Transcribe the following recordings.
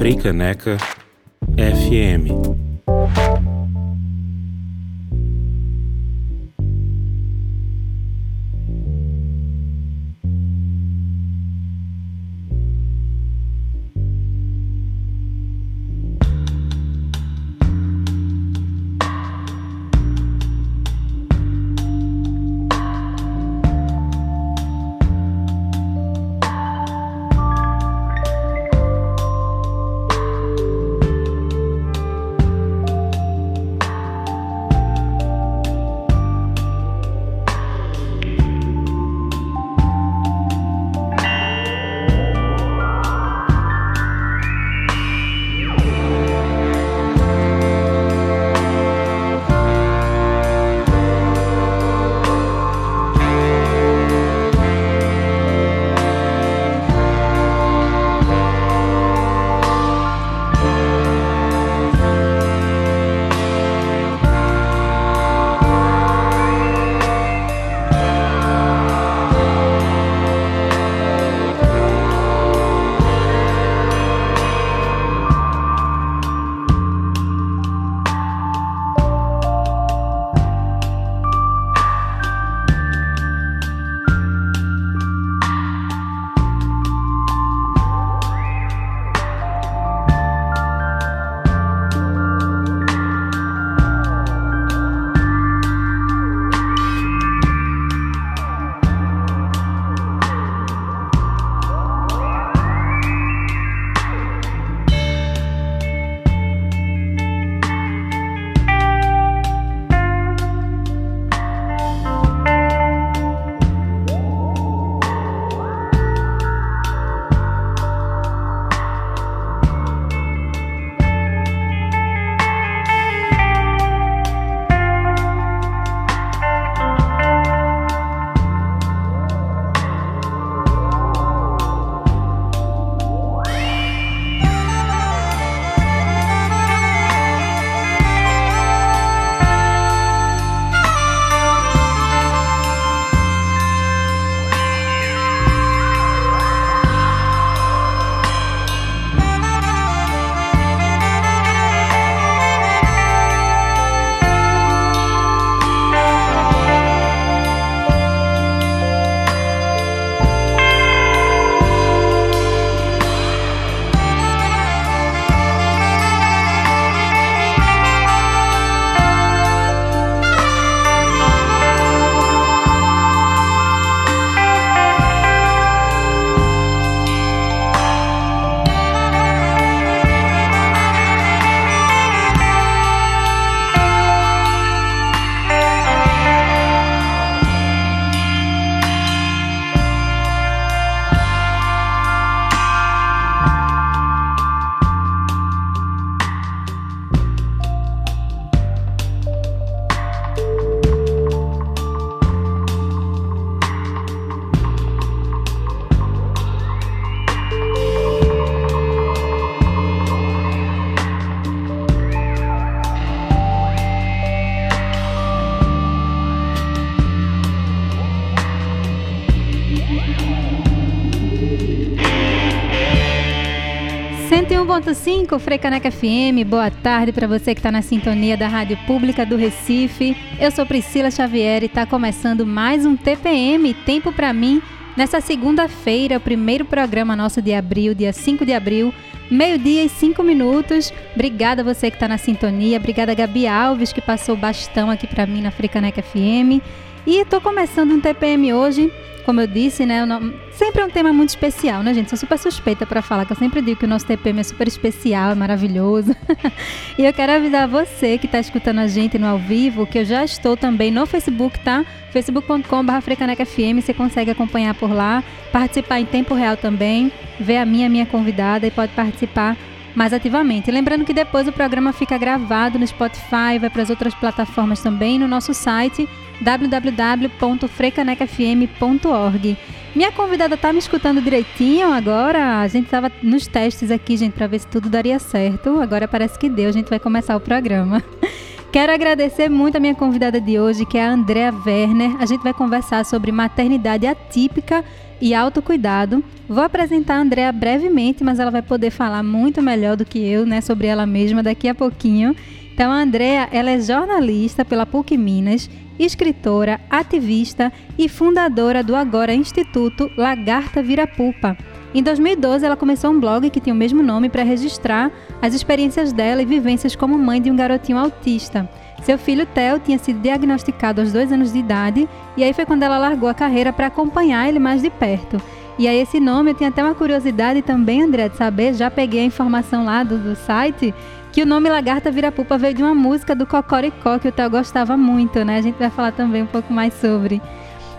Frei Caneca FM. Frei Caneca FM, boa tarde para você que está na sintonia da Rádio Pública do Recife. Eu sou Priscila Xavier e está começando mais um TPM, Tempo para Mim, nessa segunda-feira, o primeiro programa nosso de abril, dia 5 de abril, 12h05. Obrigada a você que está na sintonia, obrigada a Gabi Alves que passou o bastão aqui para mim na Frei Caneca FM. E estou começando um TPM hoje, como eu disse, né? Sempre é um tema muito especial, né, gente? Sou super suspeita para falar, que eu sempre digo que o nosso TPM é super especial, é maravilhoso. E eu quero avisar você que está escutando a gente no ao vivo, que eu já estou também no Facebook, tá? facebook.com/freicanecafm, você consegue acompanhar por lá, participar em tempo real também, ver a minha convidada e pode participar mais ativamente. Lembrando que depois o programa fica gravado no Spotify, vai para as outras plataformas também, no nosso site www.freicanecafm.org. Minha convidada tá me escutando direitinho agora? A gente estava nos testes aqui, gente, para ver se tudo daria certo. Agora parece que deu, a gente vai começar o programa. Quero agradecer muito a minha convidada de hoje, que é a Andréa Werner. A gente vai conversar sobre maternidade atípica e autocuidado. Vou apresentar a Andréa brevemente, mas ela vai poder falar muito melhor do que eu, né, sobre ela mesma daqui a pouquinho. Então, a Andréa, ela é jornalista pela PUC Minas, escritora, ativista e fundadora do Agora Instituto Lagarta Vira Pupa. Em 2012, ela começou um blog que tinha o mesmo nome para registrar as experiências dela e vivências como mãe de um garotinho autista. Seu filho, Théo, tinha sido diagnosticado aos 2 anos de idade e aí foi quando ela largou a carreira para acompanhar ele mais de perto. E aí esse nome, eu tinha até uma curiosidade também, André, de saber, já peguei a informação lá do site, que o nome Lagarta Vira Pupa veio de uma música do Cocoricó, que o Théo gostava muito, né? A gente vai falar também um pouco mais sobre.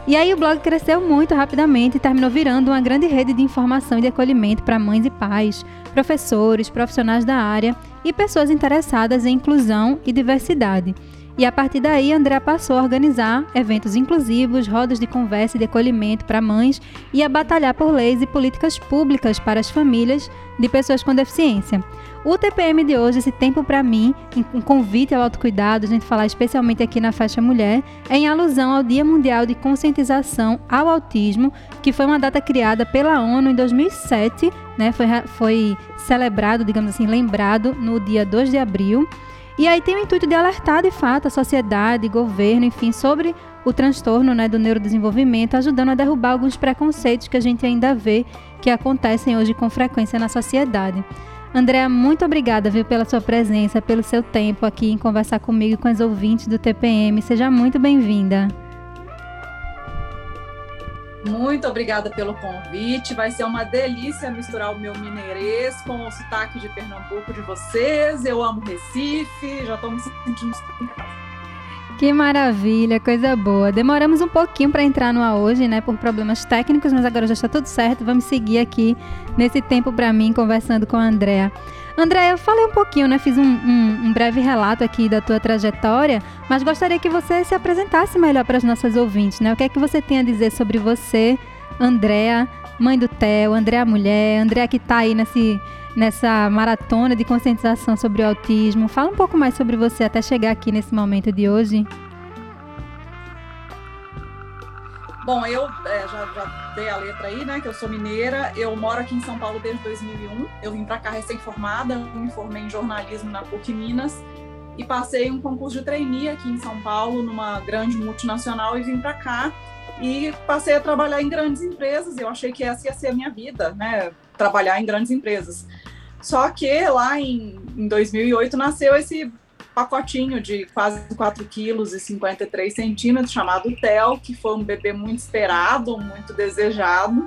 E aí o blog cresceu muito rapidamente e terminou virando uma grande rede de informação e de acolhimento para mães e pais, professores, profissionais da área e pessoas interessadas em inclusão e diversidade. E a partir daí, Andréa passou a organizar eventos inclusivos, rodas de conversa e de acolhimento para mães e a batalhar por leis e políticas públicas para as famílias de pessoas com deficiência. O TPM de hoje, esse tempo para mim, um convite ao autocuidado, a gente falar especialmente aqui na Faixa Mulher, é em alusão ao Dia Mundial de Conscientização ao Autismo, que foi uma data criada pela ONU em 2007, né? Foi celebrado, digamos assim, lembrado no dia 2 de abril. E aí tem o intuito de alertar, de fato, a sociedade, governo, enfim, sobre o transtorno, né, do neurodesenvolvimento, ajudando a derrubar alguns preconceitos que a gente ainda vê que acontecem hoje com frequência na sociedade. Andréa, muito obrigada, viu, pela sua presença, pelo seu tempo aqui em conversar comigo e com os ouvintes do TPM. Seja muito bem-vinda. Muito obrigada pelo convite. Vai ser uma delícia misturar o meu mineirês com o sotaque de Pernambuco de vocês. Eu amo Recife, já estou me sentindo em casa. Que maravilha, coisa boa. Demoramos um pouquinho para entrar no ar hoje, né, por problemas técnicos, mas agora já está tudo certo. Vamos seguir aqui nesse tempo para mim, conversando com a Andréa. Andréa, eu falei um pouquinho, né, fiz um breve relato aqui da tua trajetória, mas gostaria que você se apresentasse melhor para as nossas ouvintes, né? O que é que você tem a dizer sobre você, Andréa, mãe do Théo, Andréa mulher, Andréa que está aí nessa maratona de conscientização sobre o autismo. Fala um pouco mais sobre você até chegar aqui nesse momento de hoje. Bom, eu já dei a letra aí, né, que eu sou mineira, eu moro aqui em São Paulo desde 2001, eu vim para cá recém-formada, me formei em jornalismo na PUC Minas e passei um concurso de trainee aqui em São Paulo, numa grande multinacional, e vim para cá e passei a trabalhar em grandes empresas. Eu achei que essa ia ser a minha vida, né, trabalhar em grandes empresas. Só que lá em 2008 nasceu esse pacotinho de quase 4 quilos e 53 centímetros, chamado Theo, que foi um bebê muito esperado, muito desejado,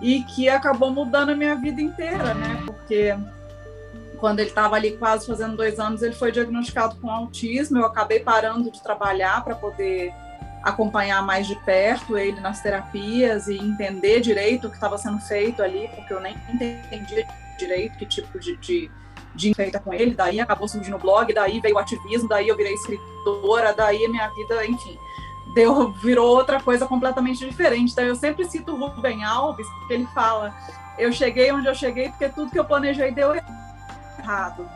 e que acabou mudando a minha vida inteira, né? Porque quando ele estava ali quase fazendo 2 anos, ele foi diagnosticado com autismo. Eu acabei parando de trabalhar para poder acompanhar mais de perto ele nas terapias e entender direito o que estava sendo feito ali, porque eu nem entendia direito que tipo de feita com ele. Daí acabou surgindo o blog, daí veio o ativismo, daí eu virei escritora, daí a minha vida, enfim, virou outra coisa completamente diferente. Então eu sempre cito o Rubem Alves, porque ele fala: eu cheguei onde eu cheguei porque tudo que eu planejei deu errado.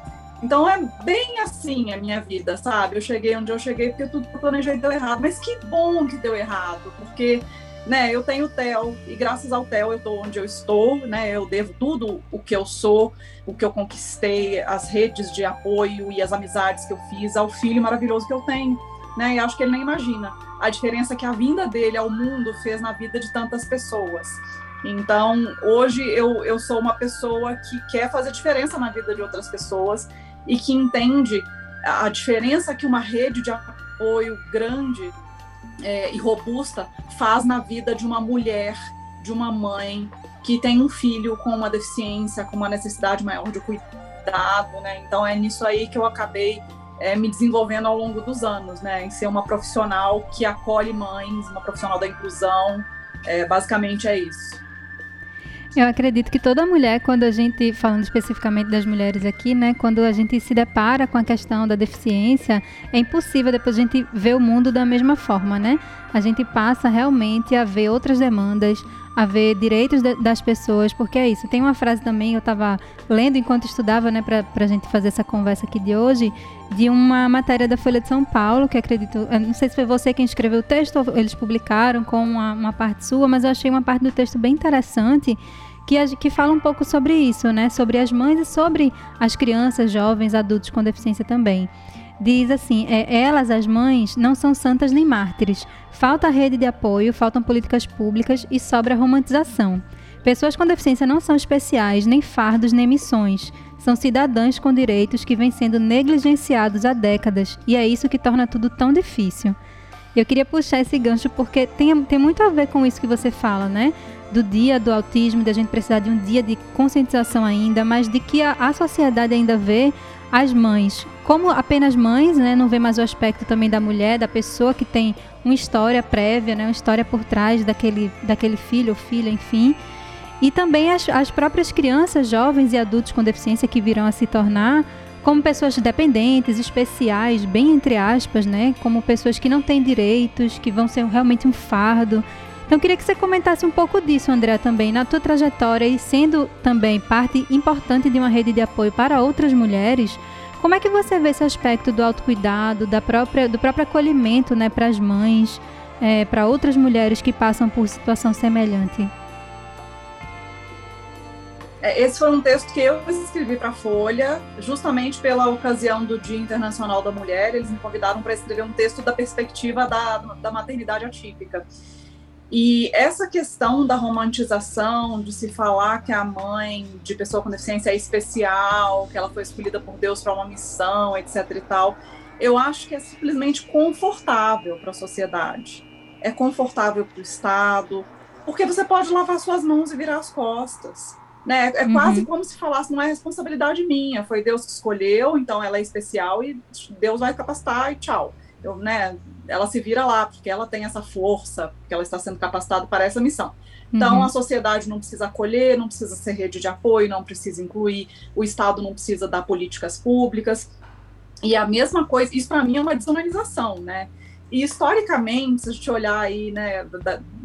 Então é bem assim a minha vida, sabe? Eu cheguei onde eu cheguei porque tudo que eu planejei deu errado. Mas que bom que deu errado, porque, né, eu tenho o Theo, e graças ao Theo eu estou onde eu estou, né? Eu devo tudo o que eu sou, o que eu conquistei, as redes de apoio e as amizades que eu fiz ao filho maravilhoso que eu tenho, né? E acho que ele nem imagina a diferença que a vinda dele ao mundo fez na vida de tantas pessoas. Então, hoje eu sou uma pessoa que quer fazer diferença na vida de outras pessoas e que entende a diferença que uma rede de apoio grande e robusta faz na vida de uma mulher, de uma mãe que tem um filho com uma deficiência, com uma necessidade maior de cuidado, né? Então é nisso aí que eu acabei me desenvolvendo ao longo dos anos, né? Em ser uma profissional que acolhe mães, uma profissional da inclusão, basicamente é isso. Eu acredito que toda mulher, quando a gente, falando especificamente das mulheres aqui, né, quando a gente se depara com a questão da deficiência, é impossível depois a gente ver o mundo da mesma forma, né? A gente passa realmente a ver outras demandas, haver direitos das pessoas, porque é isso. Tem uma frase também, eu estava lendo enquanto estudava, né, para a gente fazer essa conversa aqui de hoje, de uma matéria da Folha de São Paulo, que acredito, não sei se foi você quem escreveu o texto, ou eles publicaram com uma parte sua, mas eu achei uma parte do texto bem interessante, que fala um pouco sobre isso, né, sobre as mães e sobre as crianças, jovens, adultos com deficiência também. Diz assim, elas, as mães, não são santas nem mártires. Falta rede de apoio, faltam políticas públicas e sobra romantização. Pessoas com deficiência não são especiais, nem fardos, nem missões. São cidadãs com direitos que vêm sendo negligenciados há décadas. E é isso que torna tudo tão difícil. Eu queria puxar esse gancho porque tem muito a ver com isso que você fala, né? Do dia do autismo, da gente precisar de um dia de conscientização ainda, mas de que a sociedade ainda vê as mães como apenas mães, né? Não vê mais o aspecto também da mulher, da pessoa que tem uma história prévia, né? Uma história por trás daquele filho ou filha, enfim. E também as próprias crianças, jovens e adultos com deficiência que virão a se tornar como pessoas dependentes, especiais, bem entre aspas, né? Como pessoas que não têm direitos, que vão ser realmente um fardo. Então, eu queria que você comentasse um pouco disso, Andréa, também, na tua trajetória e sendo também parte importante de uma rede de apoio para outras mulheres, como é que você vê esse aspecto do autocuidado, do próprio acolhimento, né, para as mães, para outras mulheres que passam por situação semelhante? Esse foi um texto que eu escrevi para a Folha, justamente pela ocasião do Dia Internacional da Mulher. Eles me convidaram para escrever um texto da perspectiva da maternidade atípica. E essa questão da romantização, de se falar que a mãe de pessoa com deficiência é especial, que ela foi escolhida por Deus para uma missão, etc e tal, eu acho que é simplesmente confortável para a sociedade. É confortável para o Estado, porque você pode lavar suas mãos e virar as costas, né? É quase como se falasse, não é responsabilidade minha, foi Deus que escolheu, então ela é especial e Deus vai capacitar e tchau. Né, ela se vira lá, porque ela tem essa força, porque ela está sendo capacitada para essa missão. Então, a sociedade não precisa acolher, não precisa ser rede de apoio, não precisa incluir, o Estado não precisa dar políticas públicas. E a mesma coisa, isso para mim é uma desumanização, né? E historicamente, se a gente olhar aí, né,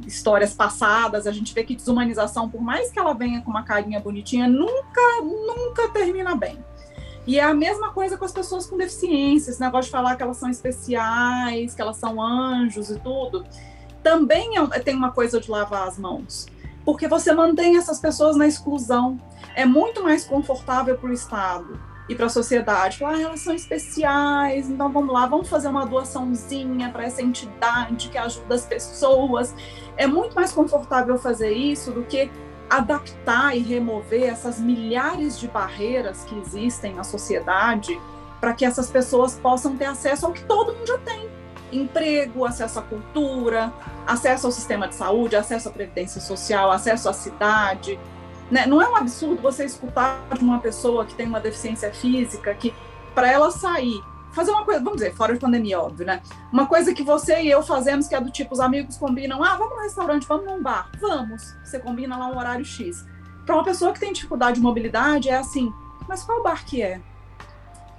histórias passadas, a gente vê que desumanização, por mais que ela venha com uma carinha bonitinha, nunca termina bem. E é a mesma coisa com as pessoas com deficiência, esse negócio de falar que elas são especiais, que elas são anjos e tudo. Também tem uma coisa de lavar as mãos, porque você mantém essas pessoas na exclusão. É muito mais confortável para o Estado e para a sociedade. Falar, elas são especiais, então vamos lá, vamos fazer uma doaçãozinha para essa entidade que ajuda as pessoas. É muito mais confortável fazer isso do que adaptar e remover essas milhares de barreiras que existem na sociedade para que essas pessoas possam ter acesso ao que todo mundo já tem. Emprego, acesso à cultura, acesso ao sistema de saúde, acesso à previdência social, acesso à cidade. Né? Não é um absurdo você escutar de uma pessoa que tem uma deficiência física que, para ela sair, fazer uma coisa, vamos dizer, fora de pandemia, óbvio, né? Uma coisa que você e eu fazemos, que é do tipo, os amigos combinam, vamos no restaurante, vamos num bar, vamos. Você combina lá um horário X. Para uma pessoa que tem dificuldade de mobilidade, é assim, mas qual bar que é?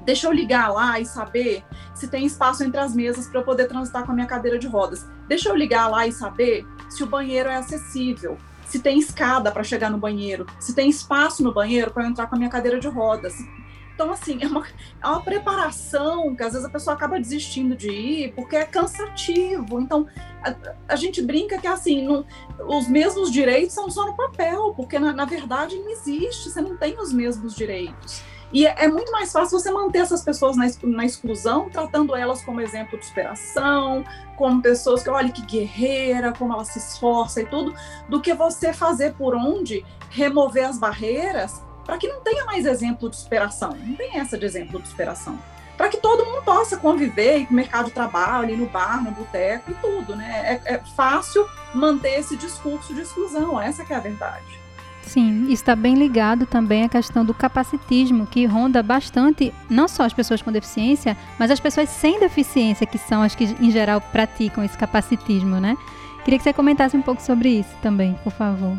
Deixa eu ligar lá e saber se tem espaço entre as mesas para eu poder transitar com a minha cadeira de rodas. Deixa eu ligar lá e saber se o banheiro é acessível, se tem escada para chegar no banheiro, se tem espaço no banheiro para eu entrar com a minha cadeira de rodas. Então, assim, é uma preparação que às vezes a pessoa acaba desistindo de ir porque é cansativo. Então, a gente brinca que, assim, os mesmos direitos são só no papel, porque, na verdade, não existe, você não tem os mesmos direitos. E é muito mais fácil você manter essas pessoas na exclusão, tratando elas como exemplo de superação, como pessoas que, olha, que guerreira, como ela se esforça e tudo, do que você fazer por onde remover as barreiras para que não tenha mais exemplo de superação, não tem essa de exemplo de superação, para que todo mundo possa conviver e com o mercado de trabalho, ir no bar, no boteco e tudo, né? É fácil manter esse discurso de exclusão, essa que é a verdade. Sim, está bem ligado também à questão do capacitismo, que ronda bastante, não só as pessoas com deficiência, mas as pessoas sem deficiência, que são as que, em geral, praticam esse capacitismo, né? Queria que você comentasse um pouco sobre isso também, por favor.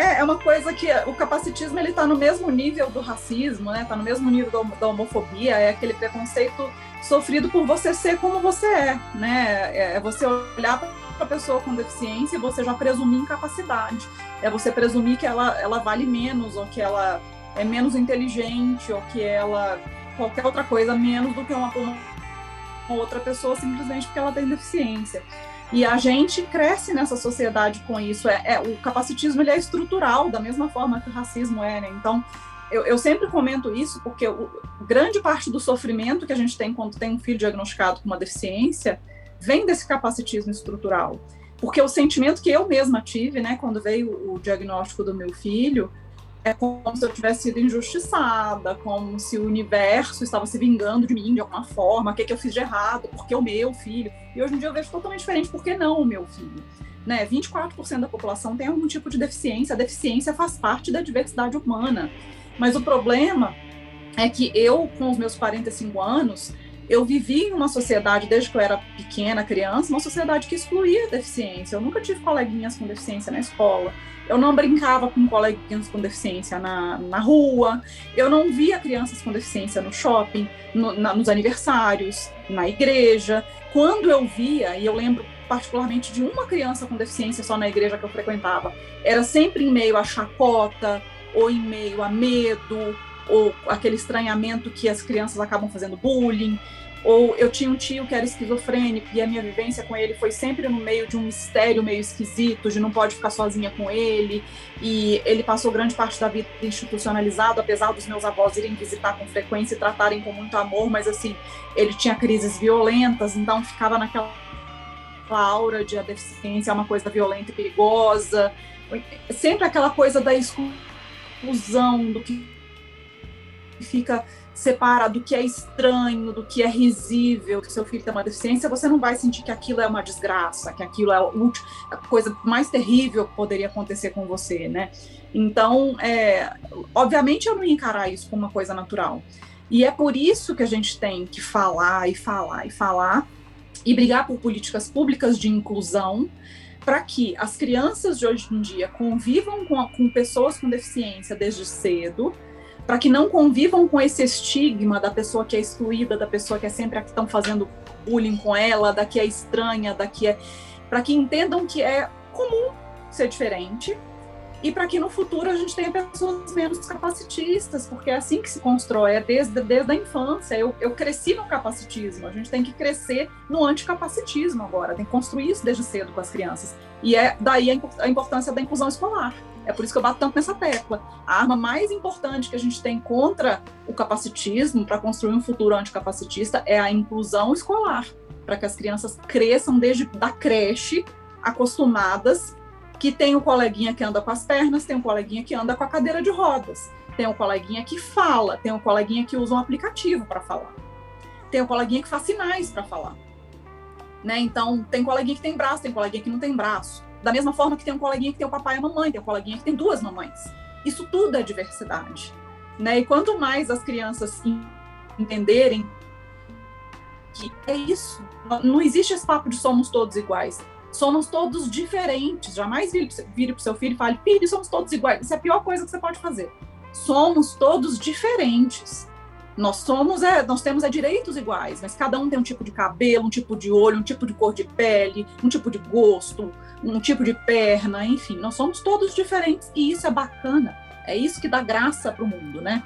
É uma coisa que o capacitismo ele está no mesmo nível do racismo, né? Está no mesmo nível da homofobia, é aquele preconceito sofrido por você ser como você é, né? É você olhar para para a pessoa com deficiência, você já presumir incapacidade. É você presumir que ela vale menos, ou que ela é menos inteligente, ou que ela... qualquer outra coisa menos do que uma outra pessoa simplesmente porque ela tem deficiência. E a gente cresce nessa sociedade com isso. O capacitismo, ele é estrutural, da mesma forma que o racismo é, né? Então, eu sempre comento isso porque grande parte do sofrimento que a gente tem quando tem um filho diagnosticado com uma deficiência vem desse capacitismo estrutural. Porque o sentimento que eu mesma tive, né, quando veio o diagnóstico do meu filho, é como se eu tivesse sido injustiçada, como se o universo estava se vingando de mim de alguma forma, o que é que eu fiz de errado, porque o meu filho. E hoje em dia eu vejo totalmente diferente, por que não o meu filho? Né? 24% da população tem algum tipo de deficiência, a deficiência faz parte da diversidade humana. Mas o problema é que eu, com os meus 45 anos, eu vivi em uma sociedade, desde que eu era pequena, criança, uma sociedade que excluía a deficiência. Eu nunca tive coleguinhas com deficiência na escola. Eu não brincava com coleguinhas com deficiência na rua. Eu não via crianças com deficiência no shopping, nos aniversários, na igreja. Quando eu via, e eu lembro particularmente de uma criança com deficiência só na igreja que eu frequentava, era sempre em meio à chacota, ou em meio a medo, ou aquele estranhamento que as crianças acabam fazendo bullying, ou eu tinha um tio que era esquizofrênico e a minha vivência com ele foi sempre no meio de um mistério meio esquisito, de não pode ficar sozinha com ele, e ele passou grande parte da vida institucionalizado, apesar dos meus avós irem visitar com frequência e tratarem com muito amor, mas assim, ele tinha crises violentas, então ficava naquela aura de a deficiência é uma coisa violenta e perigosa, sempre aquela coisa da exclusão, do que fica separado, do que é estranho, do que é risível, que seu filho tem uma deficiência, você não vai sentir que aquilo é uma desgraça, que aquilo é a coisa mais terrível que poderia acontecer com você, né? Então, obviamente eu não ia encarar isso como uma coisa natural. E é por isso que a gente tem que falar e falar e falar e brigar por políticas públicas de inclusão, para que as crianças de hoje em dia convivam com pessoas com deficiência desde cedo, para que não convivam com esse estigma da pessoa que é excluída, da pessoa que é sempre a que estão fazendo bullying com ela, da que é estranha, da que é... Para que entendam que é comum ser diferente e para que no futuro a gente tenha pessoas menos capacitistas, porque é assim que se constrói, é desde a infância. Eu cresci no capacitismo, a gente tem que crescer no anticapacitismo agora, tem que construir isso desde cedo com as crianças. E é daí a importância da inclusão escolar. É por isso que eu bato tanto nessa tecla. A arma mais importante que a gente tem contra o capacitismo, para construir um futuro anticapacitista, é a inclusão escolar, para que as crianças cresçam desde a creche, acostumadas, que tem o coleguinha que anda com as pernas, tem o coleguinha que anda com a cadeira de rodas, tem o coleguinha que fala, tem o coleguinha que usa um aplicativo para falar, tem o coleguinha que faz sinais para falar. Né? Então, tem coleguinha que tem braço, tem coleguinha que não tem braço. Da mesma forma que tem um coleguinha que tem o papai e a mamãe, tem um coleguinha que tem duas mamães. Isso tudo é diversidade, né? E quanto mais as crianças entenderem que é isso, não existe esse papo de somos todos iguais, somos todos diferentes. Jamais vire pro seu filho e fale, filho, somos todos iguais. Isso é a pior coisa que você pode fazer. Somos todos diferentes. Nós temos direitos iguais, mas cada um tem um tipo de cabelo, um tipo de olho, um tipo de cor de pele, um tipo de gosto, um tipo de perna, enfim, nós somos todos diferentes e isso é bacana, é isso que dá graça pro mundo, né?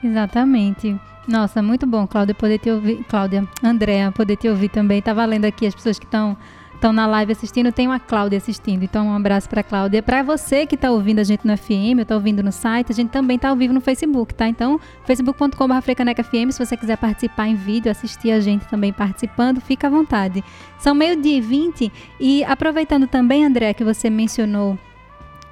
Exatamente. Nossa, muito bom, Andréa, poder te ouvir também. Tava lendo aqui as pessoas que estão na live assistindo, tem uma Cláudia assistindo, então um abraço para Cláudia. Para você que está ouvindo a gente no FM, ou está ouvindo no site, a gente também está ao vivo no Facebook, tá? Então, facebook.com.br, se você quiser participar em vídeo, assistir a gente também participando, fica à vontade. São 12:20 e aproveitando também, André, que você mencionou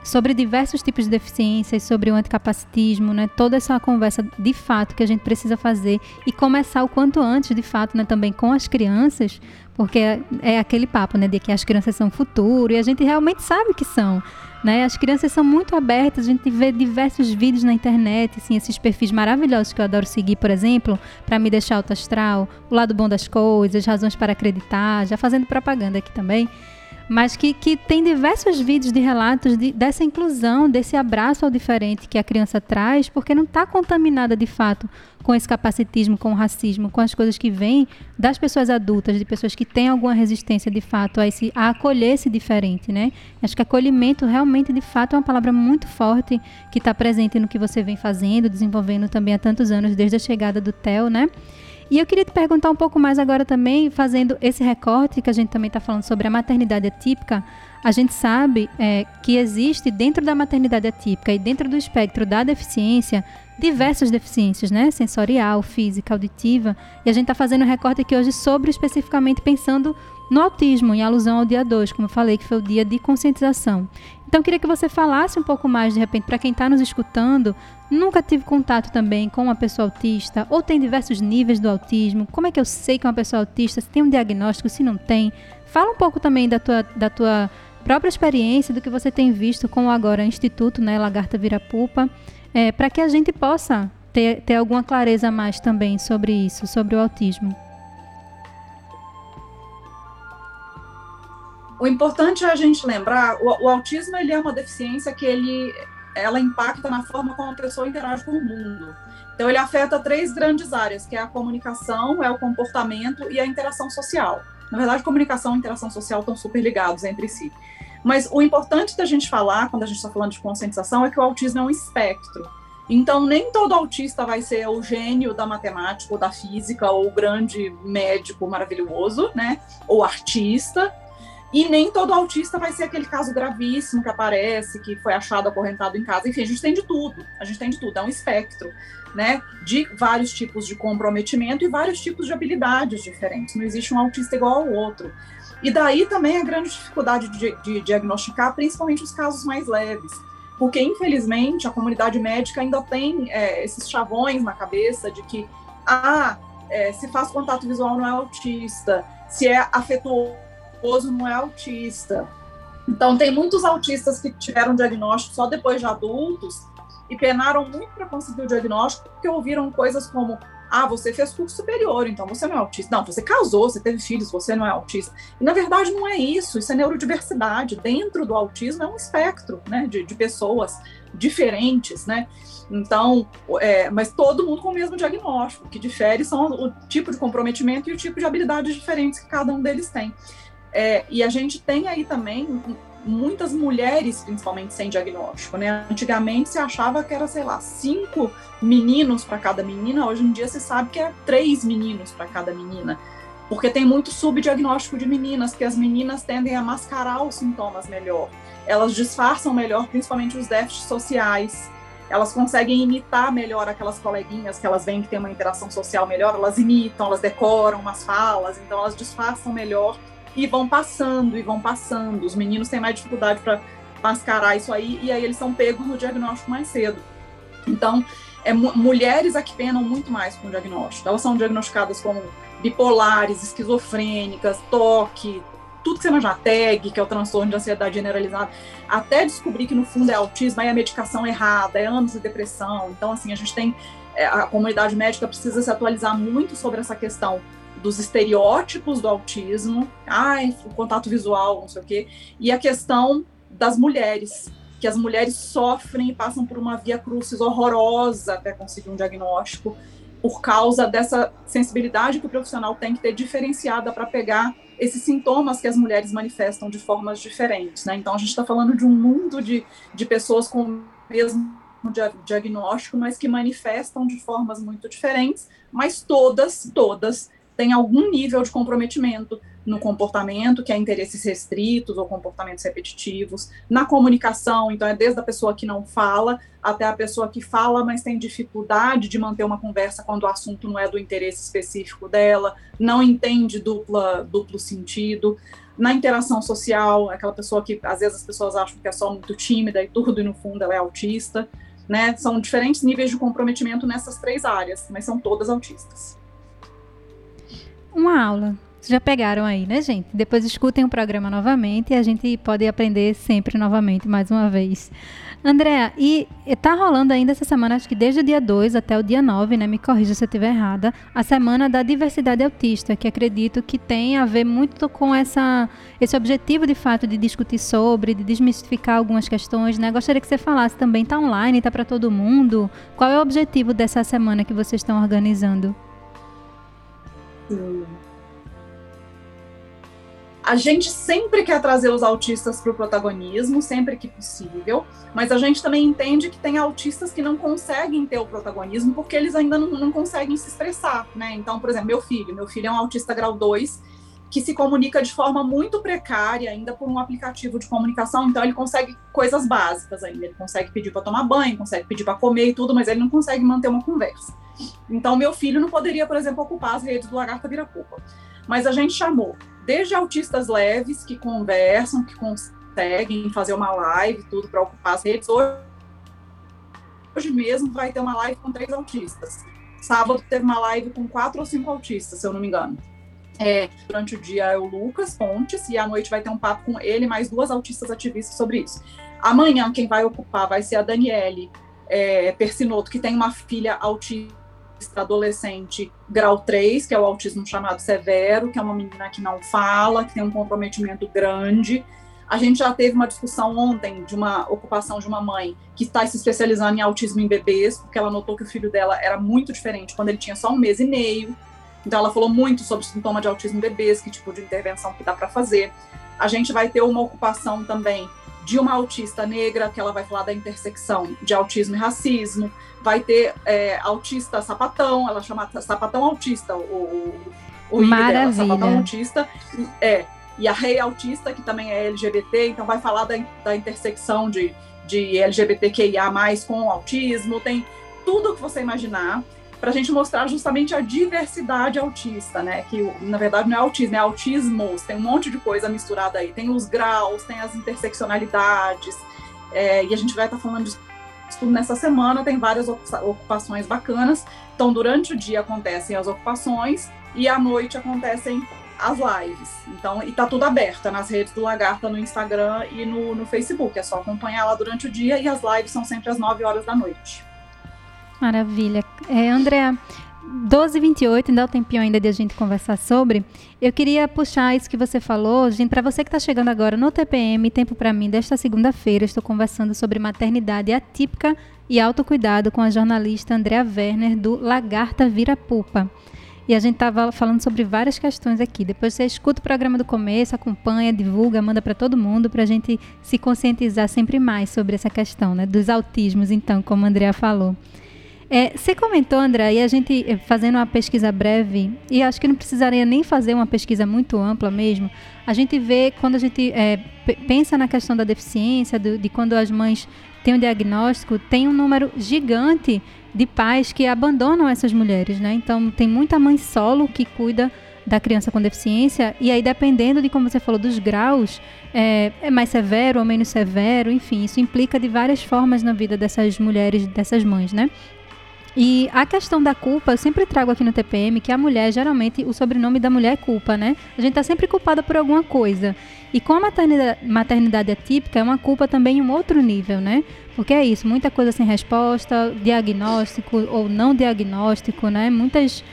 sobre diversos tipos de deficiências, sobre o anticapacitismo, né? Toda essa conversa de fato que a gente precisa fazer e começar o quanto antes, de fato, né? Também com as crianças, porque é aquele papo, né? De que as crianças são futuro e a gente realmente sabe que são, né? As crianças são muito abertas, a gente vê diversos vídeos na internet, assim, esses perfis maravilhosos que eu adoro seguir, por exemplo, para me deixar alto astral, o lado bom das coisas, razões para acreditar, já fazendo propaganda aqui também. mas que tem diversos vídeos de relatos dessa inclusão, desse abraço ao diferente que a criança traz, porque não está contaminada de fato com esse capacitismo, com o racismo, com as coisas que vêm das pessoas adultas, de pessoas que têm alguma resistência de fato a acolher esse diferente, né? Acho que acolhimento realmente de fato é uma palavra muito forte que está presente no que você vem fazendo, desenvolvendo também há tantos anos, desde a chegada do Théo, né? E eu queria te perguntar um pouco mais agora também, fazendo esse recorte que a gente também está falando sobre a maternidade atípica. A gente sabe que existe dentro da maternidade atípica e dentro do espectro da deficiência, diversas deficiências, né? Sensorial, física, auditiva. E a gente está fazendo um recorte aqui hoje sobre, especificamente, pensando no autismo, em alusão ao dia 2, como eu falei, que foi o dia de conscientização. Então, eu queria que você falasse um pouco mais, de repente, para quem está nos escutando, nunca tive contato também com uma pessoa autista, ou tem diversos níveis do autismo, como é que eu sei que é uma pessoa autista, se tem um diagnóstico, se não tem. Fala um pouco também da tua própria experiência, do que você tem visto com o Agora Instituto, né, Lagarta Vira Pupa, para que a gente possa ter alguma clareza a mais também sobre isso, sobre o autismo. O importante é a gente lembrar, o autismo ele é uma deficiência que ela impacta na forma como a pessoa interage com o mundo. Então ele afeta 3 grandes áreas, que é a comunicação, é o comportamento e a interação social. Na verdade, comunicação e interação social estão super ligados entre si. Mas o importante da gente falar, quando a gente está falando de conscientização, é que o autismo é um espectro. Então nem todo autista vai ser o gênio da matemática ou da física ou o grande médico maravilhoso, né? Ou artista. E nem todo autista vai ser aquele caso gravíssimo que aparece, que foi achado acorrentado em casa. Enfim, a gente tem de tudo, é um espectro, né? De vários tipos de comprometimento e vários tipos de habilidades diferentes. Não existe um autista igual ao outro. E daí também a grande dificuldade de diagnosticar, principalmente os casos mais leves. Porque, infelizmente, a comunidade médica ainda tem esses chavões na cabeça de que se faz contato visual não é autista, se é afetuoso não é autista. Então, tem muitos autistas que tiveram diagnóstico só depois de adultos e penaram muito para conseguir o diagnóstico porque ouviram coisas como você fez curso superior, então você não é autista. Não, você casou, você teve filhos, você não é autista. E, na verdade, não é isso. Isso é neurodiversidade. Dentro do autismo é um espectro, né, de pessoas diferentes, né? Então, mas todo mundo com o mesmo diagnóstico. O que difere são o tipo de comprometimento e o tipo de habilidades diferentes que cada um deles tem. E a gente tem aí também muitas mulheres, principalmente, sem diagnóstico, né? Antigamente se achava que era, 5 meninos para cada menina, hoje em dia se sabe que é 3 meninos para cada menina, porque tem muito subdiagnóstico de meninas, porque as meninas tendem a mascarar os sintomas melhor, elas disfarçam melhor, principalmente os déficits sociais, elas conseguem imitar melhor aquelas coleguinhas que elas veem que tem uma interação social melhor, elas imitam, elas decoram umas falas, então elas disfarçam melhor, e vão passando. Os meninos têm mais dificuldade para mascarar isso aí, e aí eles são pegos no diagnóstico mais cedo. Então, mulheres que penam muito mais com o diagnóstico. Elas são diagnosticadas como bipolares, esquizofrênicas, TOC, tudo que você imagina, TAG, que é o transtorno de ansiedade generalizada, até descobrir que no fundo é autismo, aí é medicação errada, é anos de depressão. Então, assim, a gente tem... A comunidade médica precisa se atualizar muito sobre essa questão dos estereótipos do autismo, o contato visual, não sei o quê, e a questão das mulheres, que as mulheres sofrem e passam por uma via crucis horrorosa até conseguir um diagnóstico, por causa dessa sensibilidade que o profissional tem que ter diferenciada para pegar esses sintomas que as mulheres manifestam de formas diferentes, né? Então, a gente está falando de um mundo de pessoas com o mesmo diagnóstico, mas que manifestam de formas muito diferentes, mas todas, tem algum nível de comprometimento no comportamento, que é interesses restritos ou comportamentos repetitivos, na comunicação, então é desde a pessoa que não fala até a pessoa que fala, mas tem dificuldade de manter uma conversa quando o assunto não é do interesse específico dela, não entende duplo sentido, na interação social, aquela pessoa que às vezes as pessoas acham que é só muito tímida e tudo, e no fundo ela é autista, né? São diferentes níveis de comprometimento nessas 3 áreas, mas são todas autistas. Uma aula. Vocês já pegaram aí, né, gente? Depois escutem o programa novamente e a gente pode aprender sempre novamente, mais uma vez. Andréa, e tá rolando ainda essa semana, acho que desde o dia 2 até o dia 9, né? Me corrija se eu estiver errada, a Semana da Diversidade Autista, que acredito que tem a ver muito com esse objetivo, de fato, de discutir sobre, de desmistificar algumas questões, né? Gostaria que você falasse também, tá online, tá para todo mundo. Qual é o objetivo dessa semana que vocês estão organizando? Sim. A gente sempre quer trazer os autistas para o protagonismo, sempre que possível, mas a gente também entende que tem autistas que não conseguem ter o protagonismo porque eles ainda não conseguem se expressar, né? Então, por exemplo, meu filho é um autista grau 2 que se comunica de forma muito precária ainda por um aplicativo de comunicação, então ele consegue coisas básicas ainda, ele consegue pedir para tomar banho, consegue pedir para comer e tudo, mas ele não consegue manter uma conversa. Então, meu filho não poderia, por exemplo, ocupar as redes do Lagarta Vira Pupa, mas a gente chamou desde autistas leves, que conversam, que conseguem fazer uma live, tudo para ocupar as redes. Hoje mesmo vai ter uma live com 3 autistas. Sábado teve uma live com 4 ou 5 autistas, se eu não me engano. Durante o dia é o Lucas Pontes, e à noite vai ter um papo com ele, mais 2 autistas ativistas sobre isso. Amanhã quem vai ocupar vai ser a Daniele Persinotto, que tem uma filha autista, adolescente grau 3, que é o autismo chamado severo, que é uma menina que não fala, que tem um comprometimento grande. A gente já teve uma discussão ontem de uma ocupação de uma mãe que está se especializando em autismo em bebês, porque ela notou que o filho dela era muito diferente quando ele tinha só 1 mês e meio. Então ela falou muito sobre sintoma de autismo em bebês, que tipo de intervenção que dá para fazer. A gente vai ter uma ocupação também de uma autista negra, que ela vai falar da intersecção de autismo e racismo. Vai ter autista sapatão, ela chama sapatão autista, o nome dela, sapatão autista. E a Rei Autista, que também é LGBT, então vai falar da intersecção de LGBTQIA+, com autismo. Tem tudo o que você imaginar, para a gente mostrar justamente a diversidade autista, né? Que na verdade não é autismo, é autismos, tem um monte de coisa misturada aí, tem os graus, tem as interseccionalidades, e a gente vai estar falando disso tudo nessa semana, tem várias ocupações bacanas. Então durante o dia acontecem as ocupações e à noite acontecem as lives, então, e tá tudo aberto nas redes do Lagarta, no Instagram e no Facebook, é só acompanhar lá durante o dia, e as lives são sempre às 9 horas da noite. Maravilha. Andréa, 12h28, ainda é o tempinho ainda de a gente conversar sobre. Eu queria puxar isso que você falou, gente, para você que está chegando agora no TPM, Tempo para Mim, desta segunda-feira, estou conversando sobre maternidade atípica e autocuidado com a jornalista Andréa Werner, do Lagarta Vira Pupa. E a gente estava falando sobre várias questões aqui. Depois você escuta o programa do começo, acompanha, divulga, manda para todo mundo, para a gente se conscientizar sempre mais sobre essa questão, né, dos autismos, então, como a Andréa falou. Você comentou, André, e a gente fazendo uma pesquisa breve, e acho que não precisaria nem fazer uma pesquisa muito ampla mesmo, a gente vê, quando a gente pensa na questão da deficiência, de quando as mães têm um diagnóstico, tem um número gigante de pais que abandonam essas mulheres, né? Então, tem muita mãe solo que cuida da criança com deficiência, e aí dependendo de como você falou, dos graus, é mais severo ou menos severo, enfim, isso implica de várias formas na vida dessas mulheres, dessas mães, né? E a questão da culpa, eu sempre trago aqui no TPM que a mulher, geralmente, o sobrenome da mulher é culpa, né? A gente tá sempre culpada por alguma coisa. E com a maternidade atípica, é uma culpa também em um outro nível, né? Porque é isso, muita coisa sem resposta, diagnóstico ou não diagnóstico, né? Muitas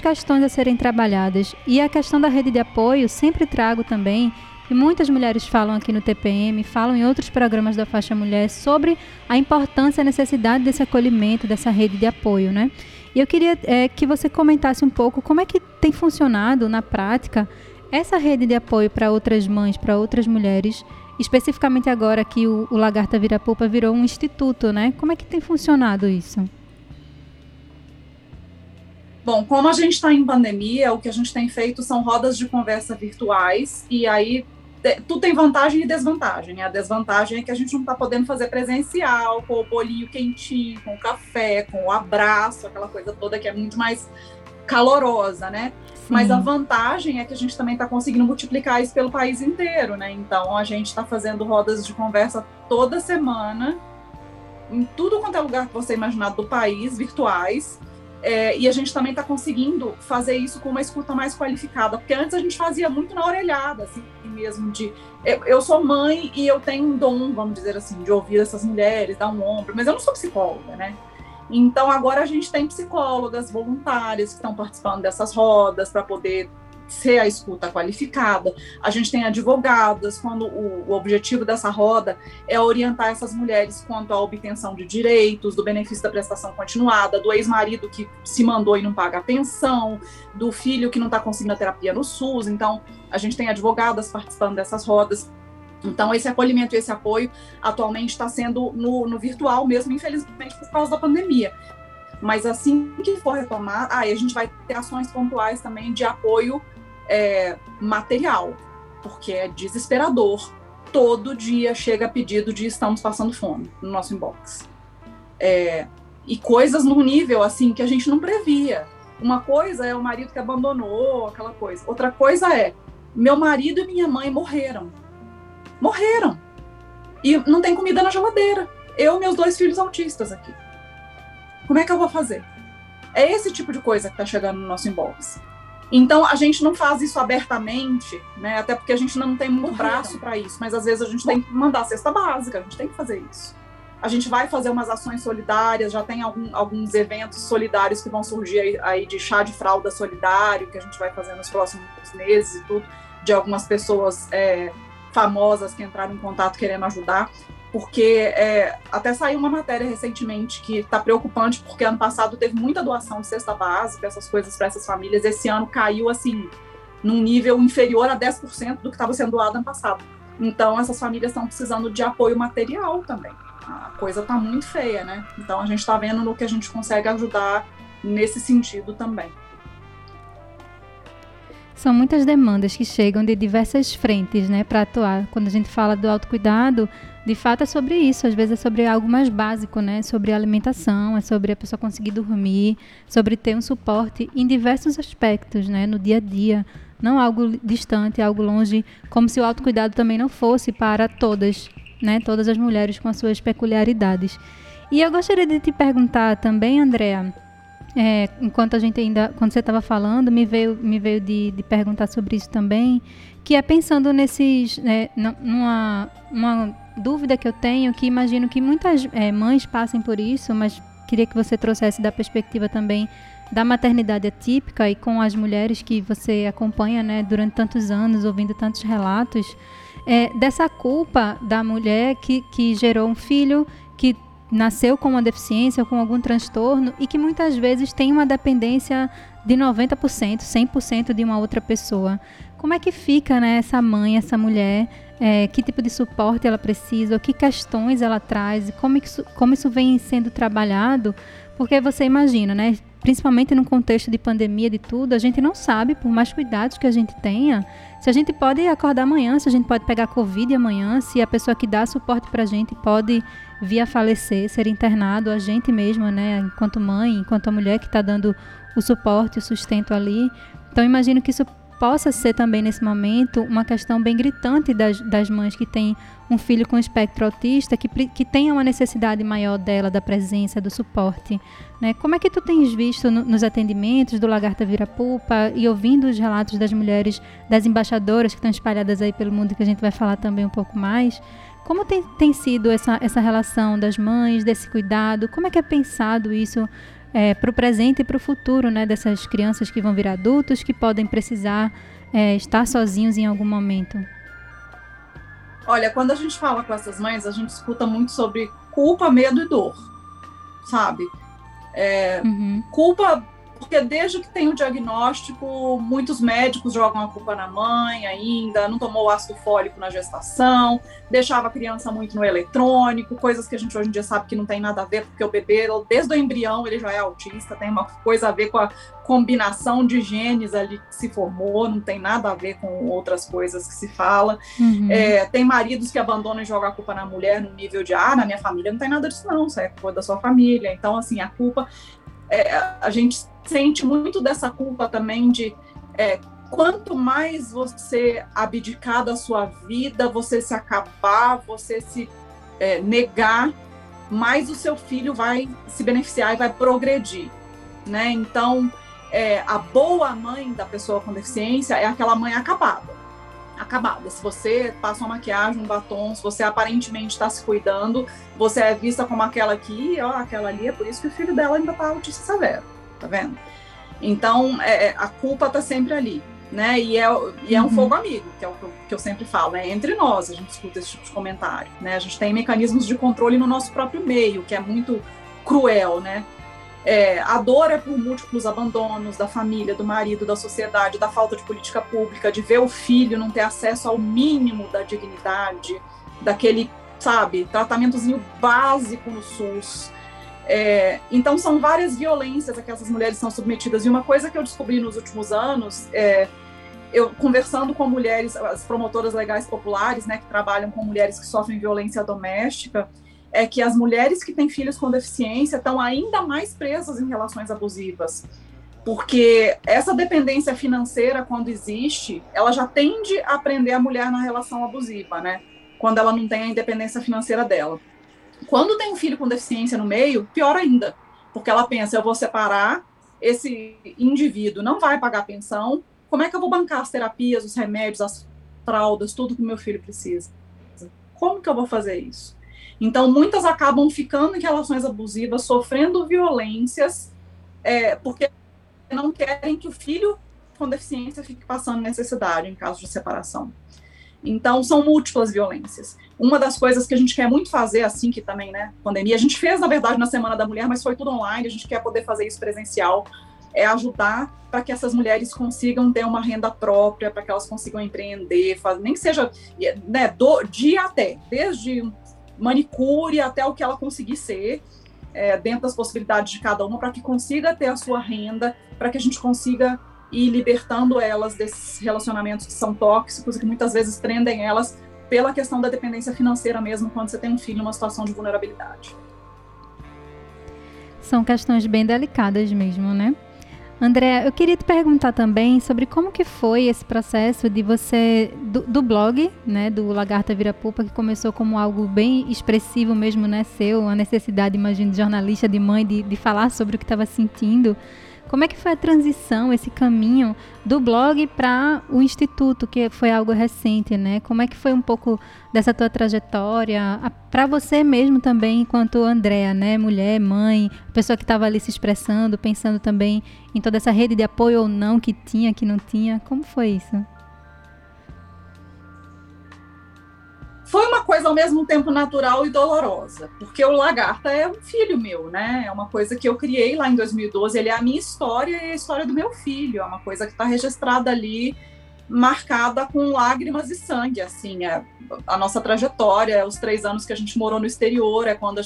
questões a serem trabalhadas. E a questão da rede de apoio, sempre trago também, e muitas mulheres falam aqui no TPM, falam em outros programas da Faixa Mulher sobre a importância e a necessidade desse acolhimento, dessa rede de apoio, né? E eu queria que você comentasse um pouco como é que tem funcionado na prática essa rede de apoio para outras mães, para outras mulheres, especificamente agora que o Lagarta Vira Pupa virou um instituto, né? Como é que tem funcionado isso? Bom, como a gente está em pandemia, o que a gente tem feito são rodas de conversa virtuais, e aí tudo tem vantagem e desvantagem, né? A desvantagem é que a gente não está podendo fazer presencial, com o bolinho quentinho, com o café, com o abraço, aquela coisa toda que é muito mais calorosa, né? Sim. Mas a vantagem é que a gente também está conseguindo multiplicar isso pelo país inteiro, né? Então, a gente está fazendo rodas de conversa toda semana, em tudo quanto é lugar que você imaginar do país, virtuais, E a gente também está conseguindo fazer isso com uma escuta mais qualificada, porque antes a gente fazia muito na orelhada, assim mesmo, de eu sou mãe e eu tenho um dom, vamos dizer assim, de ouvir essas mulheres, dar um ombro, mas eu não sou psicóloga, né? Então agora a gente tem psicólogas voluntárias que estão participando dessas rodas para poder ser a escuta qualificada. A gente tem advogadas, quando o objetivo dessa roda é orientar essas mulheres quanto à obtenção de direitos, do benefício da prestação continuada, do ex-marido que se mandou e não paga a pensão, do filho que não está conseguindo a terapia no SUS. Então, a gente tem advogadas participando dessas rodas. Então, esse acolhimento e esse apoio atualmente está sendo no virtual mesmo, infelizmente, por causa da pandemia. Mas assim que for retomar, a gente vai ter ações pontuais também de apoio material, porque é desesperador. Todo dia chega pedido de estamos passando fome no nosso inbox. E coisas num nível assim que a gente não previa. Uma coisa é o marido que abandonou, aquela coisa. Outra coisa é, meu marido e minha mãe morreram. Morreram. E não tem comida na geladeira. Eu e meus 2 filhos autistas aqui. Como é que eu vou fazer? É esse tipo de coisa que está chegando no nosso inbox. Então, a gente não faz isso abertamente, né? Até porque a gente não tem muito braço para isso, mas às vezes a gente tem que mandar a cesta básica, a gente tem que fazer isso. A gente vai fazer umas ações solidárias, já tem alguns eventos solidários que vão surgir aí de chá de fralda solidário, que a gente vai fazer nos próximos meses e tudo, de algumas pessoas famosas que entraram em contato querendo ajudar, porque até saiu uma matéria recentemente que está preocupante, porque ano passado teve muita doação de cesta básica, essas coisas para essas famílias. Esse ano caiu, assim, num nível inferior a 10% do que estava sendo doado ano passado. Então, essas famílias estão precisando de apoio material também. A coisa está muito feia, né? Então, a gente está vendo no que a gente consegue ajudar nesse sentido também. São muitas demandas que chegam de diversas frentes, né, para atuar. Quando a gente fala do autocuidado, de fato é sobre isso. Às vezes é sobre algo mais básico, né, sobre alimentação, é sobre a pessoa conseguir dormir, sobre ter um suporte em diversos aspectos, né, no dia a dia. Não algo distante, algo longe, como se o autocuidado também não fosse para todas, né, todas as mulheres com as suas peculiaridades. E eu gostaria de te perguntar também, Andréa, quando você estava falando, me veio de perguntar sobre isso também, que é pensando nesses, numa dúvida que eu tenho, que imagino que muitas mães passem por isso, mas queria que você trouxesse da perspectiva também da maternidade atípica e com as mulheres que você acompanha, né, durante tantos anos, ouvindo tantos relatos, dessa culpa da mulher que gerou um filho, que nasceu com uma deficiência ou com algum transtorno e que muitas vezes tem uma dependência de 90%, 100% de uma outra pessoa. Como é que fica, né, essa mãe, essa mulher? Que tipo de suporte ela precisa? Que questões ela traz? E como isso vem sendo trabalhado? Porque você imagina, né, principalmente num contexto de pandemia, de tudo, a gente não sabe, por mais cuidados que a gente tenha, se a gente pode acordar amanhã, se a gente pode pegar Covid amanhã, se a pessoa que dá suporte para a gente pode vir a falecer, ser internado, a gente mesma, né, enquanto mãe, enquanto a mulher que está dando o suporte, o sustento ali. Então, imagino que isso possa ser também, nesse momento, uma questão bem gritante das mães que têm um filho com espectro autista, que tenha uma necessidade maior dela, da presença, do suporte, né? Como é que tu tens visto nos atendimentos do Lagarta Vira Pupa e ouvindo os relatos das mulheres, das embaixadoras que estão espalhadas aí pelo mundo, que a gente vai falar também um pouco mais? Como tem sido essa relação das mães, desse cuidado? Como é que é pensado isso para o presente e para o futuro, né, dessas crianças que vão virar adultos, que podem precisar estar sozinhos em algum momento? Olha, quando a gente fala com essas mães, a gente escuta muito sobre culpa, medo e dor, sabe? Culpa, porque desde que tem o diagnóstico, muitos médicos jogam a culpa na mãe ainda, não tomou ácido fólico na gestação, deixava a criança muito no eletrônico, coisas que a gente hoje em dia sabe que não tem nada a ver, porque o bebê, desde o embrião, ele já é autista, tem uma coisa a ver com a combinação de genes ali que se formou, não tem nada a ver com outras coisas que se fala. Tem maridos que abandonam e jogam a culpa na mulher no nível de, na minha família não tem nada disso não, isso é culpa da sua família. Então, assim, a culpa, a gente sente muito dessa culpa também de quanto mais você abdicar da sua vida, você se acabar, você se negar, mais o seu filho vai se beneficiar e vai progredir. né? Então, a boa mãe da pessoa com deficiência é aquela mãe acabada. Se você passa uma maquiagem, um batom, se você aparentemente está se cuidando, você é vista como aquela aqui, ó, aquela ali, é por isso que o filho dela ainda está autista severo, tá vendo? Então, a culpa está sempre ali, né? E é um fogo amigo, que é o que eu sempre falo, é entre nós a gente escuta esse tipo de comentário, né? A gente tem mecanismos de controle no nosso próprio meio, que é muito cruel, né? A dor é por múltiplos abandonos da família, do marido, da sociedade, da falta de política pública, de ver o filho não ter acesso ao mínimo da dignidade, daquele, sabe, tratamentozinho básico no SUS. Então, são várias violências a que essas mulheres são submetidas. E uma coisa que eu descobri nos últimos anos, eu conversando com mulheres, as promotoras legais populares, né, que trabalham com mulheres que sofrem violência doméstica, é que as mulheres que têm filhos com deficiência estão ainda mais presas em relações abusivas, porque essa dependência financeira, quando existe, ela já tende a prender a mulher na relação abusiva, né? Quando ela não tem a independência financeira dela. Quando tem um filho com deficiência no meio, pior ainda, porque ela pensa, eu vou separar, esse indivíduo não vai pagar pensão, como é que eu vou bancar as terapias, os remédios, as fraldas, tudo que o meu filho precisa? Como que eu vou fazer isso? Então, muitas acabam ficando em relações abusivas, sofrendo violências, porque não querem que o filho com deficiência fique passando necessidade em caso de separação. Então, são múltiplas violências. Uma das coisas que a gente quer muito fazer, assim que também, né, pandemia, a gente fez, na verdade, na Semana da Mulher, mas foi tudo online, a gente quer poder fazer isso presencial, é ajudar para que essas mulheres consigam ter uma renda própria, para que elas consigam empreender, nem que seja, né, desde manicure até o que ela conseguir ser, dentro das possibilidades de cada uma, para que consiga ter a sua renda, para que a gente consiga ir libertando elas desses relacionamentos que são tóxicos e que muitas vezes prendem elas pela questão da dependência financeira mesmo, quando você tem um filho em uma situação de vulnerabilidade. São questões bem delicadas mesmo, né? Andréa, eu queria te perguntar também sobre como que foi esse processo de você, do blog, né, do Lagarta Vira Pupa, que começou como algo bem expressivo mesmo, né, seu, a necessidade, imagino, de jornalista, de mãe, de falar sobre o que estava sentindo. Como é que foi a transição, esse caminho do blog para o Instituto, que foi algo recente, né? Como é que foi um pouco dessa tua trajetória, para você mesmo também, enquanto Andréa, né? Mulher, mãe, pessoa que estava ali se expressando, pensando também em toda essa rede de apoio ou não que tinha, que não tinha. Como foi isso? Foi uma coisa ao mesmo tempo natural e dolorosa, porque o Lagarta é um filho meu, né? É uma coisa que eu criei lá em 2012, ele é a minha história e a história do meu filho, é uma coisa que está registrada ali, marcada com lágrimas e sangue, assim, é a nossa trajetória, os 3 anos que a gente morou no exterior, é quando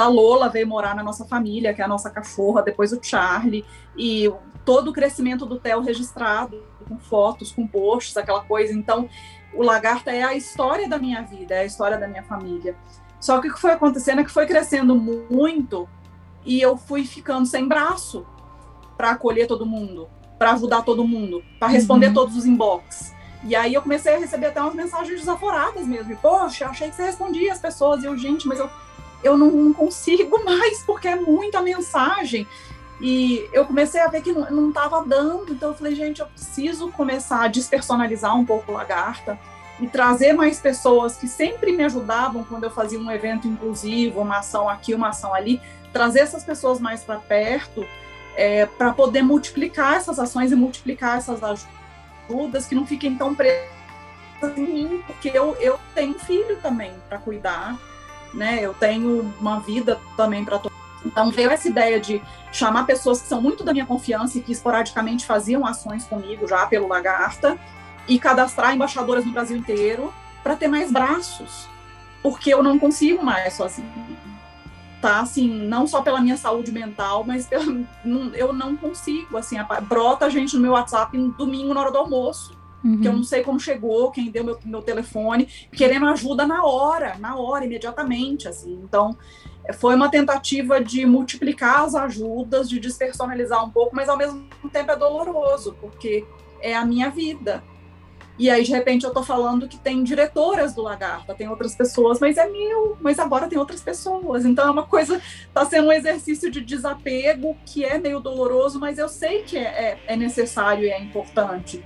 a Lola veio morar na nossa família, que é a nossa cachorra, depois o Charlie, e todo o crescimento do Théo registrado, com fotos, com posts, aquela coisa, então... O Lagarta é a história da minha vida, é a história da minha família. Só que o que foi acontecendo é que foi crescendo muito e eu fui ficando sem braço para acolher todo mundo, para ajudar todo mundo, para responder todos os inbox. E aí eu comecei a receber até umas mensagens desaforadas mesmo. E, poxa, achei que você respondia as pessoas. E eu, gente, mas eu não consigo mais, porque é muita mensagem. E eu comecei a ver que não estava dando, então eu falei, gente, eu preciso começar a despersonalizar um pouco o Lagarta e trazer mais pessoas que sempre me ajudavam quando eu fazia um evento inclusivo, uma ação aqui, uma ação ali, trazer essas pessoas mais para perto, para poder multiplicar essas ações e multiplicar essas ajudas, que não fiquem tão presas em mim, porque eu tenho filho também para cuidar, né? Eu tenho uma vida também para tocar. Então, veio essa ideia de chamar pessoas que são muito da minha confiança e que esporadicamente faziam ações comigo já pelo Lagarta e cadastrar embaixadoras no Brasil inteiro para ter mais braços, porque eu não consigo mais sozinha. Tá? Assim, não só pela minha saúde mental, mas eu não consigo. Assim, brota gente no meu WhatsApp no domingo na hora do almoço, que eu não sei como chegou, quem deu meu telefone, querendo ajuda na hora, imediatamente. Assim. Então... Foi uma tentativa de multiplicar as ajudas, de despersonalizar um pouco, mas ao mesmo tempo é doloroso, porque é a minha vida. E aí, de repente, eu tô falando que tem diretoras do Lagarta, tem outras pessoas, mas é meu, mas agora tem outras pessoas. Então, é uma coisa, tá sendo um exercício de desapego que é meio doloroso, mas eu sei que é necessário e é importante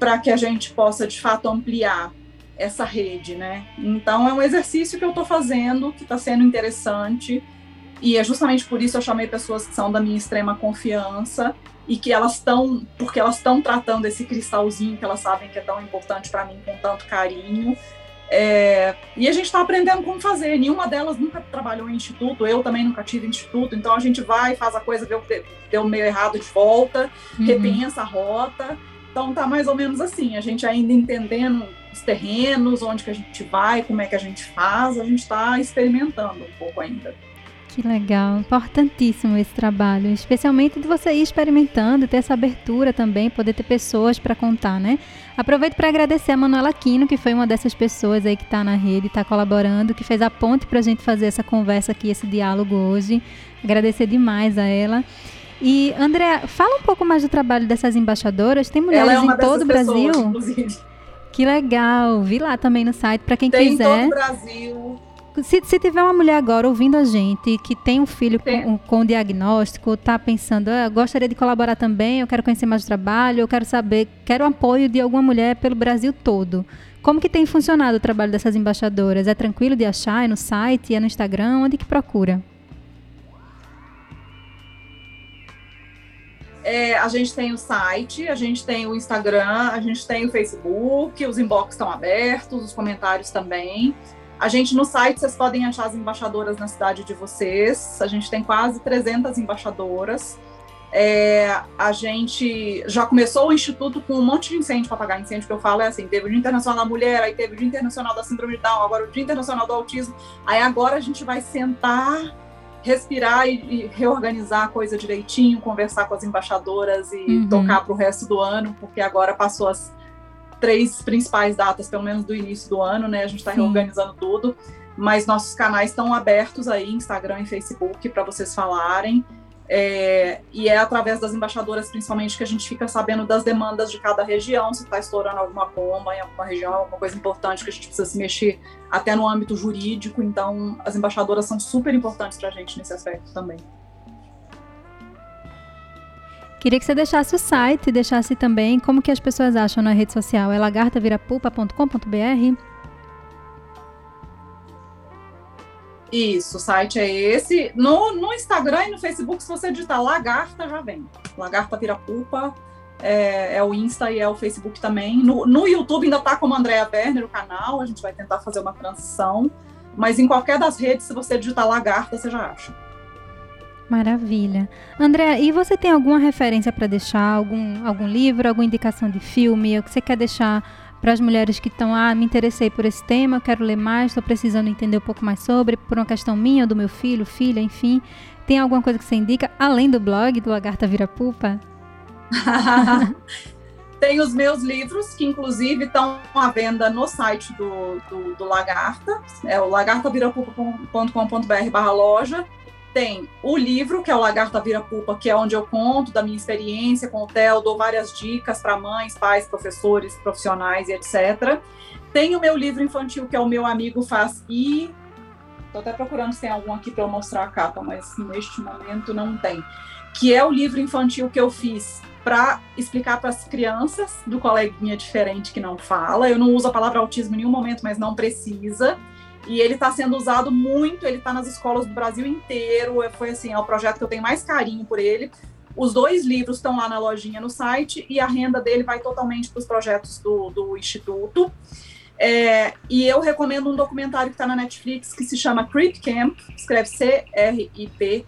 para que a gente possa, de fato, ampliar essa rede, né? Então, é um exercício que eu tô fazendo, que tá sendo interessante, e é justamente por isso eu chamei pessoas que são da minha extrema confiança, e que elas estão, porque elas estão tratando esse cristalzinho que elas sabem que é tão importante para mim com tanto carinho, e a gente está aprendendo como fazer. Nenhuma delas nunca trabalhou em instituto, eu também nunca tive instituto, então a gente vai, faz a coisa, deu meio errado de volta, repensa a rota, então tá mais ou menos assim, a gente ainda entendendo os terrenos, onde que a gente vai, como é que a gente faz, a gente está experimentando um pouco ainda. Que legal, importantíssimo esse trabalho, especialmente de você ir experimentando, ter essa abertura também, poder ter pessoas para contar, né? Aproveito para agradecer a Manuela Aquino, que foi uma dessas pessoas aí que está na rede, está colaborando, que fez a ponte para a gente fazer essa conversa aqui, esse diálogo hoje. Agradecer demais a ela. E, Andréa, fala um pouco mais do trabalho dessas embaixadoras, tem mulheres em todo o Brasil? Pessoas, inclusive. Que legal, vi lá também no site, para quem quiser. Tem em todo o Brasil. Se tiver uma mulher agora ouvindo a gente, que tem um filho com diagnóstico, está pensando, gostaria de colaborar também, eu quero conhecer mais o trabalho, eu quero saber, quero apoio de alguma mulher pelo Brasil todo. Como que tem funcionado o trabalho dessas embaixadoras? É tranquilo de achar? É no site? É no Instagram? Onde que procura? A gente tem o site, a gente tem o Instagram, a gente tem o Facebook, os inbox estão abertos, os comentários também. A gente, no site, vocês podem achar as embaixadoras na cidade de vocês. A gente tem quase 300 embaixadoras. A gente já começou o Instituto com um monte de incêndio para apagar incêndio, que eu falo, assim, teve o Dia Internacional da Mulher, aí teve o Dia Internacional da Síndrome de Down, agora o Dia Internacional do Autismo. Aí agora a gente vai sentar, respirar e reorganizar a coisa direitinho, conversar com as embaixadoras e tocar para o resto do ano, porque agora passou as 3 principais datas, pelo menos do início do ano, né? A gente está reorganizando tudo, mas nossos canais estão abertos aí, Instagram e Facebook, para vocês falarem. E é através das embaixadoras, principalmente, que a gente fica sabendo das demandas de cada região, se está estourando alguma bomba em alguma região, alguma coisa importante que a gente precisa se mexer até no âmbito jurídico. Então, as embaixadoras são super importantes para a gente nesse aspecto também. Queria que você deixasse o site, deixasse também como que as pessoas acham na rede social. É lagartavirapupa.com.br? Isso, o site é esse. No Instagram e no Facebook, se você digitar Lagarta, já vem. Lagarta Vira Pupa é o Insta e é o Facebook também. No YouTube ainda está como Andréa Werner, o canal. A gente vai tentar fazer uma transição. Mas em qualquer das redes, se você digitar Lagarta, você já acha. Maravilha. Andréa, e você tem alguma referência para deixar? Algum livro, alguma indicação de filme? O que você quer deixar para as mulheres que estão, me interessei por esse tema, quero ler mais, estou precisando entender um pouco mais sobre, por uma questão minha, do meu filho, filha, enfim. Tem alguma coisa que você indica, além do blog do Lagarta Vira Pupa? Tem os meus livros, que inclusive estão à venda no site do Lagarta, é o lagartavirapupa.com.br/loja. Tem o livro, que é o Lagarta Vira Pupa, que é onde eu conto da minha experiência com o Théo, dou várias dicas para mães, pais, professores, profissionais e etc. Tem o meu livro infantil, que é o Meu Amigo Faz I. Estou até procurando se tem algum aqui para eu mostrar a capa, mas neste momento não tem. Que é o livro infantil que eu fiz para explicar para as crianças do coleguinha diferente que não fala. Eu não uso a palavra autismo em nenhum momento, mas não precisa. E ele está sendo usado muito, ele está nas escolas do Brasil inteiro, foi assim, é o projeto que eu tenho mais carinho por ele. Os 2 livros estão lá na lojinha, no site, e a renda dele vai totalmente para os projetos do Instituto. E eu recomendo um documentário que está na Netflix, que se chama Crip Camp, escreve C-R-I-P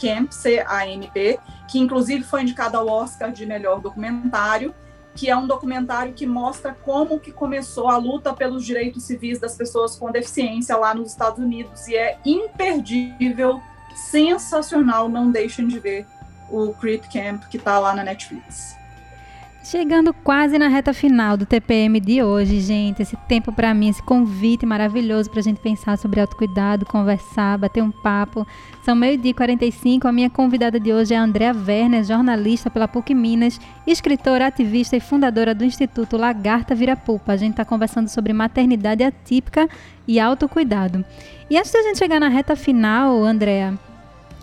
Camp, C-A-M-P, que inclusive foi indicado ao Oscar de melhor documentário, que é um documentário que mostra como que começou a luta pelos direitos civis das pessoas com deficiência lá nos Estados Unidos, e é imperdível, sensacional, não deixem de ver o Crip Camp, que está lá na Netflix. Chegando quase na reta final do TPM de hoje, gente. Esse tempo para mim, esse convite maravilhoso para a gente pensar sobre autocuidado, conversar, bater um papo. São 12h45, a minha convidada de hoje é a Andréa Werner, jornalista pela PUC Minas, escritora, ativista e fundadora do Instituto Lagarta Vira Pupa. A gente está conversando sobre maternidade atípica e autocuidado. E antes da gente chegar na reta final, Andréa,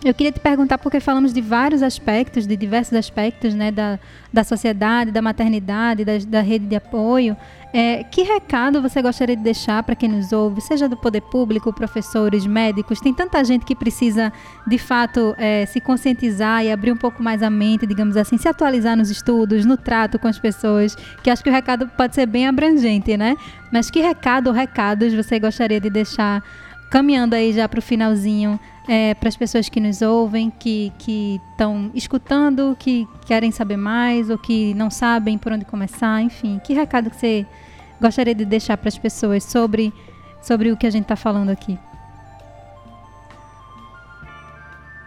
eu queria te perguntar, porque falamos de vários aspectos, de diversos aspectos, né, da sociedade, da maternidade, da rede de apoio. Que recado você gostaria de deixar para quem nos ouve, seja do poder público, professores, médicos? Tem tanta gente que precisa, de fato, se conscientizar e abrir um pouco mais a mente, digamos assim, se atualizar nos estudos, no trato com as pessoas, que acho que o recado pode ser bem abrangente, né? Mas que recado ou recados você gostaria de deixar, caminhando aí já para o finalzinho, para as pessoas que nos ouvem, que estão escutando, que querem saber mais ou que não sabem por onde começar, enfim, que recado que você gostaria de deixar para as pessoas sobre o que a gente está falando aqui?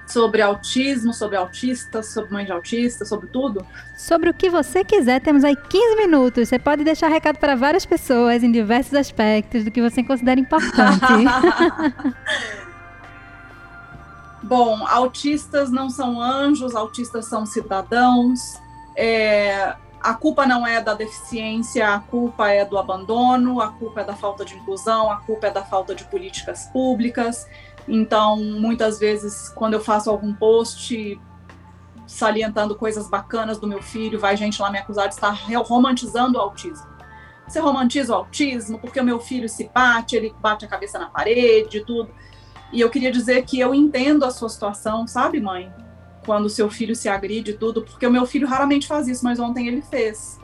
Sobre autismo, sobre autistas, sobre mãe de autista, sobre tudo? Sobre o que você quiser, temos aí 15 minutos. Você pode deixar recado para várias pessoas em diversos aspectos do que você considera importante. Bom, autistas não são anjos, autistas são cidadãos. A culpa não é da deficiência, a culpa é do abandono, a culpa é da falta de inclusão, a culpa é da falta de políticas públicas. Então, muitas vezes, quando eu faço algum post salientando coisas bacanas do meu filho, vai gente lá me acusar de estar romantizando o autismo. Você romantiza o autismo porque o meu filho se bate, ele bate a cabeça na parede e tudo. E eu queria dizer que eu entendo a sua situação, sabe, mãe? Quando o seu filho se agride e tudo, porque o meu filho raramente faz isso, mas ontem ele fez.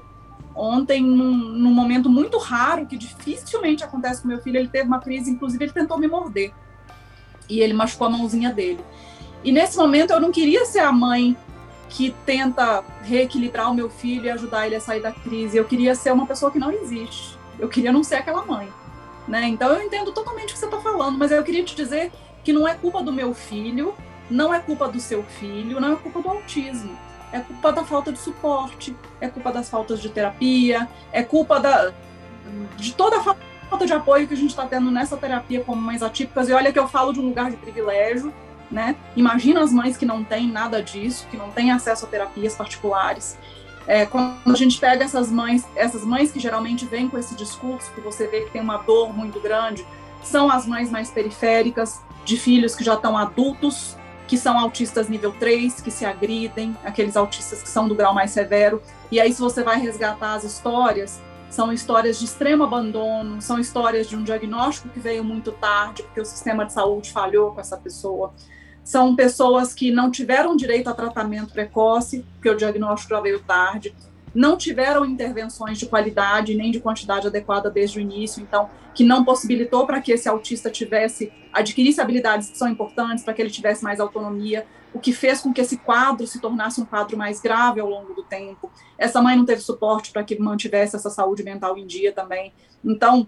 Ontem, num momento muito raro, que dificilmente acontece com meu filho, ele teve uma crise, inclusive ele tentou me morder. E ele machucou a mãozinha dele. E nesse momento eu não queria ser a mãe que tenta reequilibrar o meu filho e ajudar ele a sair da crise. Eu queria ser uma pessoa que não existe. Eu queria não ser aquela mãe. Né? Então eu entendo totalmente o que você está falando, mas eu queria te dizer que não é culpa do meu filho, não é culpa do seu filho, não é culpa do autismo. É culpa da falta de suporte, é culpa das faltas de terapia, é culpa de toda a falta de apoio que a gente está tendo nessa terapia como mães atípicas. E olha que eu falo de um lugar de privilégio, né? Imagina as mães que não têm nada disso, que não têm acesso a terapias particulares. Quando a gente pega essas mães que geralmente vêm com esse discurso, que você vê que tem uma dor muito grande, são as mães mais periféricas, de filhos que já estão adultos, que são autistas nível 3, que se agridem, aqueles autistas que são do grau mais severo. E aí, se você vai resgatar as histórias, são histórias de extremo abandono, são histórias de um diagnóstico que veio muito tarde, porque o sistema de saúde falhou com essa pessoa. São pessoas que não tiveram direito a tratamento precoce, porque o diagnóstico já veio tarde, não tiveram intervenções de qualidade nem de quantidade adequada desde o início, então, que não possibilitou para que esse autista adquirisse habilidades que são importantes, para que ele tivesse mais autonomia, o que fez com que esse quadro se tornasse um quadro mais grave ao longo do tempo. Essa mãe não teve suporte para que mantivesse essa saúde mental em dia também. Então,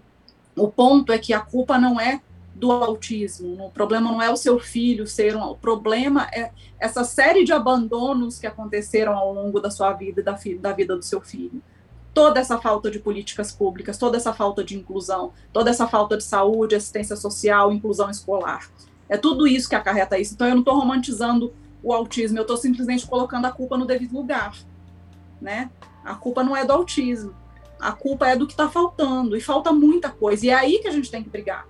o ponto é que a culpa não é do autismo, o problema não é o seu filho o problema é essa série de abandonos que aconteceram ao longo da sua vida e da vida do seu filho. Toda essa falta de políticas públicas, toda essa falta de inclusão, toda essa falta de saúde, assistência social, inclusão escolar. É tudo isso que acarreta isso. Então, eu não estou romantizando o autismo, eu estou simplesmente colocando a culpa no devido lugar, né? A culpa não é do autismo, a culpa é do que está faltando, e falta muita coisa, e é aí que a gente tem que brigar.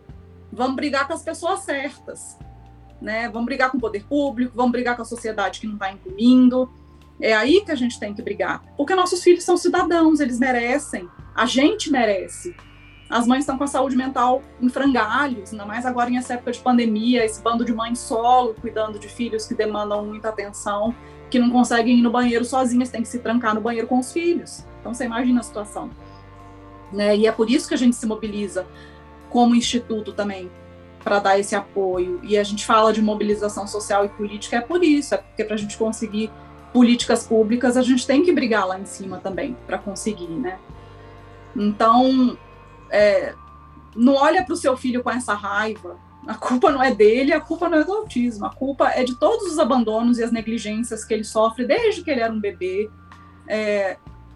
Vamos brigar com as pessoas certas, né? Vamos brigar com o poder público, vamos brigar com a sociedade que não está incluindo, é aí que a gente tem que brigar, porque nossos filhos são cidadãos, eles merecem, a gente merece. As mães estão com a saúde mental em frangalhos, ainda mais agora nessa época de pandemia, esse bando de mães solo, cuidando de filhos que demandam muita atenção, que não conseguem ir no banheiro sozinhas, têm que se trancar no banheiro com os filhos. Então, você imagina a situação. Né? E é por isso que a gente se mobiliza como instituto também, para dar esse apoio. E a gente fala de mobilização social e política, é por isso, é porque para a gente conseguir políticas públicas, a gente tem que brigar lá em cima também, para conseguir, né? Então, não olha para o seu filho com essa raiva, a culpa não é dele, a culpa não é do autismo, a culpa é de todos os abandonos e as negligências que ele sofre desde que ele era um bebê,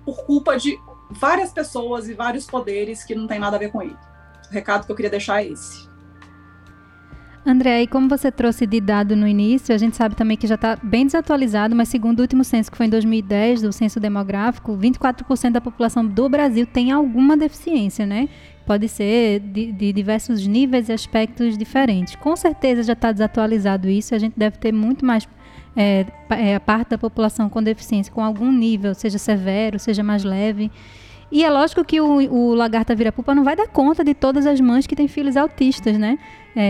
por culpa de várias pessoas e vários poderes que não tem nada a ver com ele. O recado que eu queria deixar é esse. Andréa, e como você trouxe de dado no início, a gente sabe também que já está bem desatualizado, mas segundo o último censo, que foi em 2010, do censo demográfico, 24% da população do Brasil tem alguma deficiência, né? Pode ser de diversos níveis e aspectos diferentes. Com certeza já está desatualizado isso, a gente deve ter muito mais a parte da população com deficiência, com algum nível, seja severo, seja mais leve. E é lógico que o Lagarta Vira Pupa não vai dar conta de todas as mães que têm filhos autistas, né?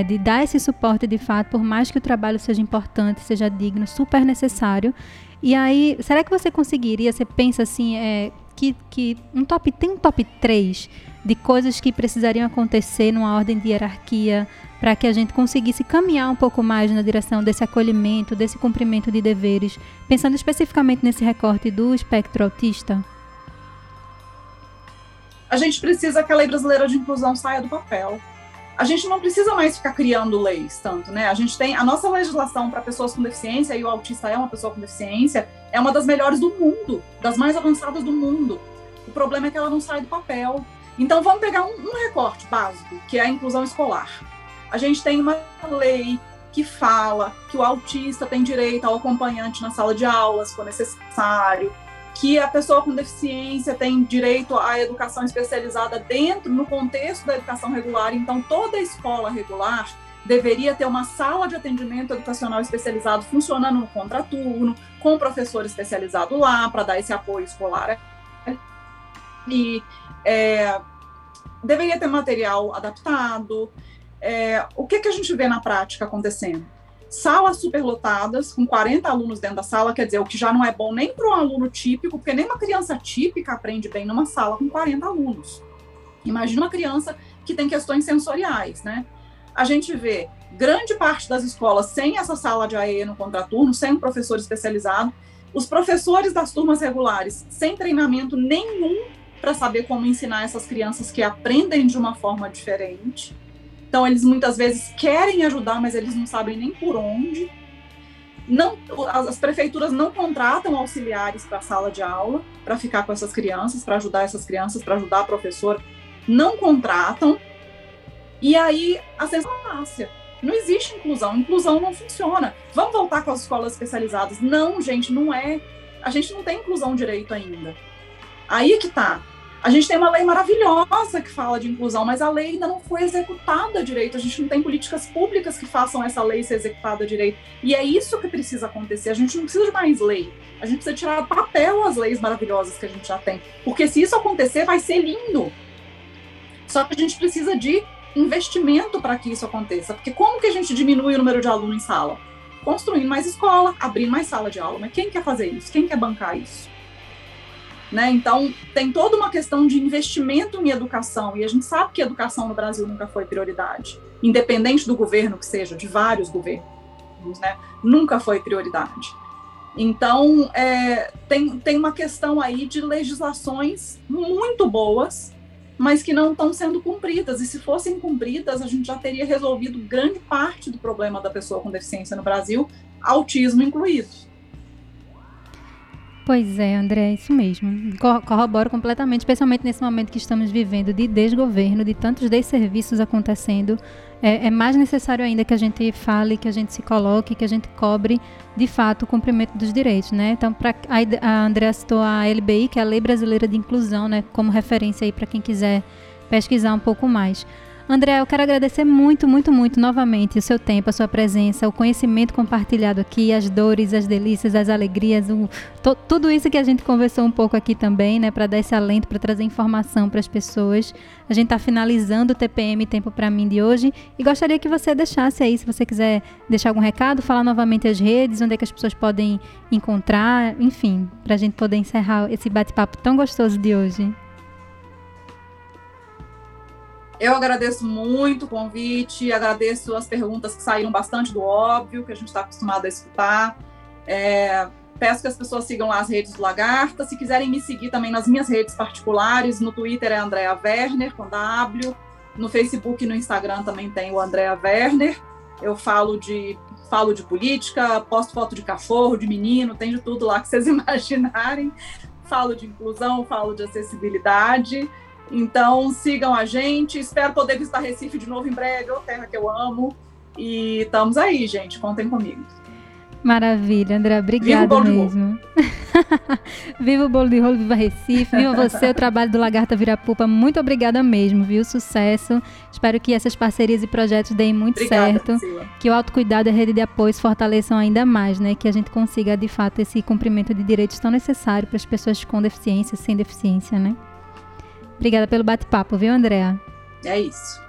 De dar esse suporte de fato, por mais que o trabalho seja importante, seja digno, super necessário. E aí, será que você conseguiria, você pensa assim, que tem um top 3 de coisas que precisariam acontecer numa ordem de hierarquia para que a gente conseguisse caminhar um pouco mais na direção desse acolhimento, desse cumprimento de deveres, pensando especificamente nesse recorte do espectro autista? A gente precisa que a Lei Brasileira de Inclusão saia do papel. A gente não precisa mais ficar criando leis tanto, né? A gente tem a nossa legislação para pessoas com deficiência, e o autista é uma pessoa com deficiência, é uma das melhores do mundo, das mais avançadas do mundo. O problema é que ela não sai do papel. Então vamos pegar um recorte básico, que é a inclusão escolar. A gente tem uma lei que fala que o autista tem direito ao acompanhante na sala de aula, se for necessário, que a pessoa com deficiência tem direito à educação especializada no contexto da educação regular. Então, toda escola regular deveria ter uma sala de atendimento educacional especializado funcionando no contraturno, com um professor especializado lá para dar esse apoio escolar. E deveria ter material adaptado. O que a gente vê na prática acontecendo? Salas superlotadas, com 40 alunos dentro da sala, quer dizer, o que já não é bom nem para um aluno típico, porque nem uma criança típica aprende bem numa sala com 40 alunos. Imagina uma criança que tem questões sensoriais, né? A gente vê grande parte das escolas sem essa sala de AE no contraturno, sem um professor especializado, os professores das turmas regulares sem treinamento nenhum para saber como ensinar essas crianças que aprendem de uma forma diferente. Então, eles muitas vezes querem ajudar, mas eles não sabem nem por onde. As prefeituras não contratam auxiliares para a sala de aula, para ficar com essas crianças, para ajudar essas crianças, para ajudar a professora. Não contratam. E aí, a sensação, não existe inclusão. Inclusão não funciona. Vamos voltar com as escolas especializadas. Não, gente, não é. A gente não tem inclusão direito ainda. Aí que tá. A gente tem uma lei maravilhosa que fala de inclusão, mas a lei ainda não foi executada direito. A gente não tem políticas públicas que façam essa lei ser executada direito. E é isso que precisa acontecer. A gente não precisa de mais lei. A gente precisa tirar do papel as leis maravilhosas que a gente já tem. Porque se isso acontecer, vai ser lindo. Só que a gente precisa de investimento para que isso aconteça. Porque como que a gente diminui o número de aluno em sala? Construindo mais escola, abrindo mais sala de aula. Mas quem quer fazer isso? Quem quer bancar isso? Né? Então, tem toda uma questão de investimento em educação, e a gente sabe que a educação no Brasil nunca foi prioridade, independente do governo que seja, de vários governos, né? Nunca foi prioridade. Então, tem uma questão aí de legislações muito boas, mas que não estão sendo cumpridas, e se fossem cumpridas, a gente já teria resolvido grande parte do problema da pessoa com deficiência no Brasil, autismo incluído. Pois é, André, é isso mesmo. Corroboro completamente, especialmente nesse momento que estamos vivendo de desgoverno, de tantos desserviços acontecendo. É mais necessário ainda que a gente fale, que a gente se coloque, que a gente cobre, de fato, o cumprimento dos direitos, né? Então, a Andréa citou a LBI, que é a Lei Brasileira de Inclusão, né? Como referência aí para quem quiser pesquisar um pouco mais. Andréa, eu quero agradecer muito, muito, muito novamente o seu tempo, a sua presença, o conhecimento compartilhado aqui, as dores, as delícias, as alegrias, tudo isso que a gente conversou um pouco aqui também, né, para dar esse alento, para trazer informação para as pessoas. A gente está finalizando o TPM Tempo para Mim de hoje e gostaria que você deixasse aí, se você quiser deixar algum recado, falar novamente as redes, onde é que as pessoas podem encontrar, enfim, para a gente poder encerrar esse bate-papo tão gostoso de hoje. Eu agradeço muito o convite, agradeço as perguntas que saíram bastante do óbvio, que a gente está acostumado a escutar. Peço que as pessoas sigam lá as redes do Lagarta. Se quiserem me seguir também nas minhas redes particulares, no Twitter é Andréa Werner, com W. No Facebook e no Instagram também tem o Andréa Werner. Eu falo de política, posto foto de cachorro, de menino, tem de tudo lá que vocês imaginarem. falo de inclusão, falo de acessibilidade. Então, sigam a gente. Espero poder visitar Recife de novo em breve. É uma terra que eu amo. E estamos aí, gente. Contem comigo. Maravilha, André. Obrigada mesmo. Viva o bolo de rolo, viva Recife, viva você, o trabalho do Lagarta Vira Pupa. Muito obrigada mesmo, viu? Sucesso. Espero que essas parcerias e projetos deem muito certo. Priscila. Que o autocuidado e a rede de apoio fortaleçam ainda mais, né? Que a gente consiga, de fato, esse cumprimento de direitos tão necessário para as pessoas com deficiência, sem deficiência, né? Obrigada pelo bate-papo, viu, Andréa? É isso.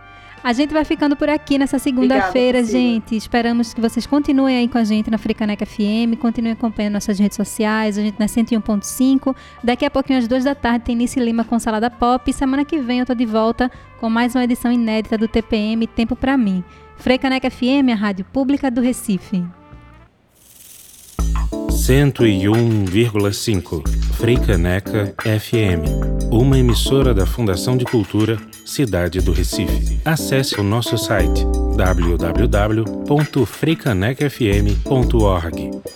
A gente vai ficando por aqui nessa segunda-feira. Obrigada, gente. Esperamos que vocês continuem aí com a gente na Frei Caneca FM, continuem acompanhando nossas redes sociais, a gente na 101.5. Daqui a pouquinho, às 2 da tarde, tem Nice Lima com Salada Pop. E semana que vem eu tô de volta com mais uma edição inédita do TPM Tempo Pra Mim. Frei Caneca FM, a rádio pública do Recife. 101,5 Frei Caneca FM, uma emissora da Fundação de Cultura Cidade do Recife. Acesse o nosso site www.freicanecafm.org.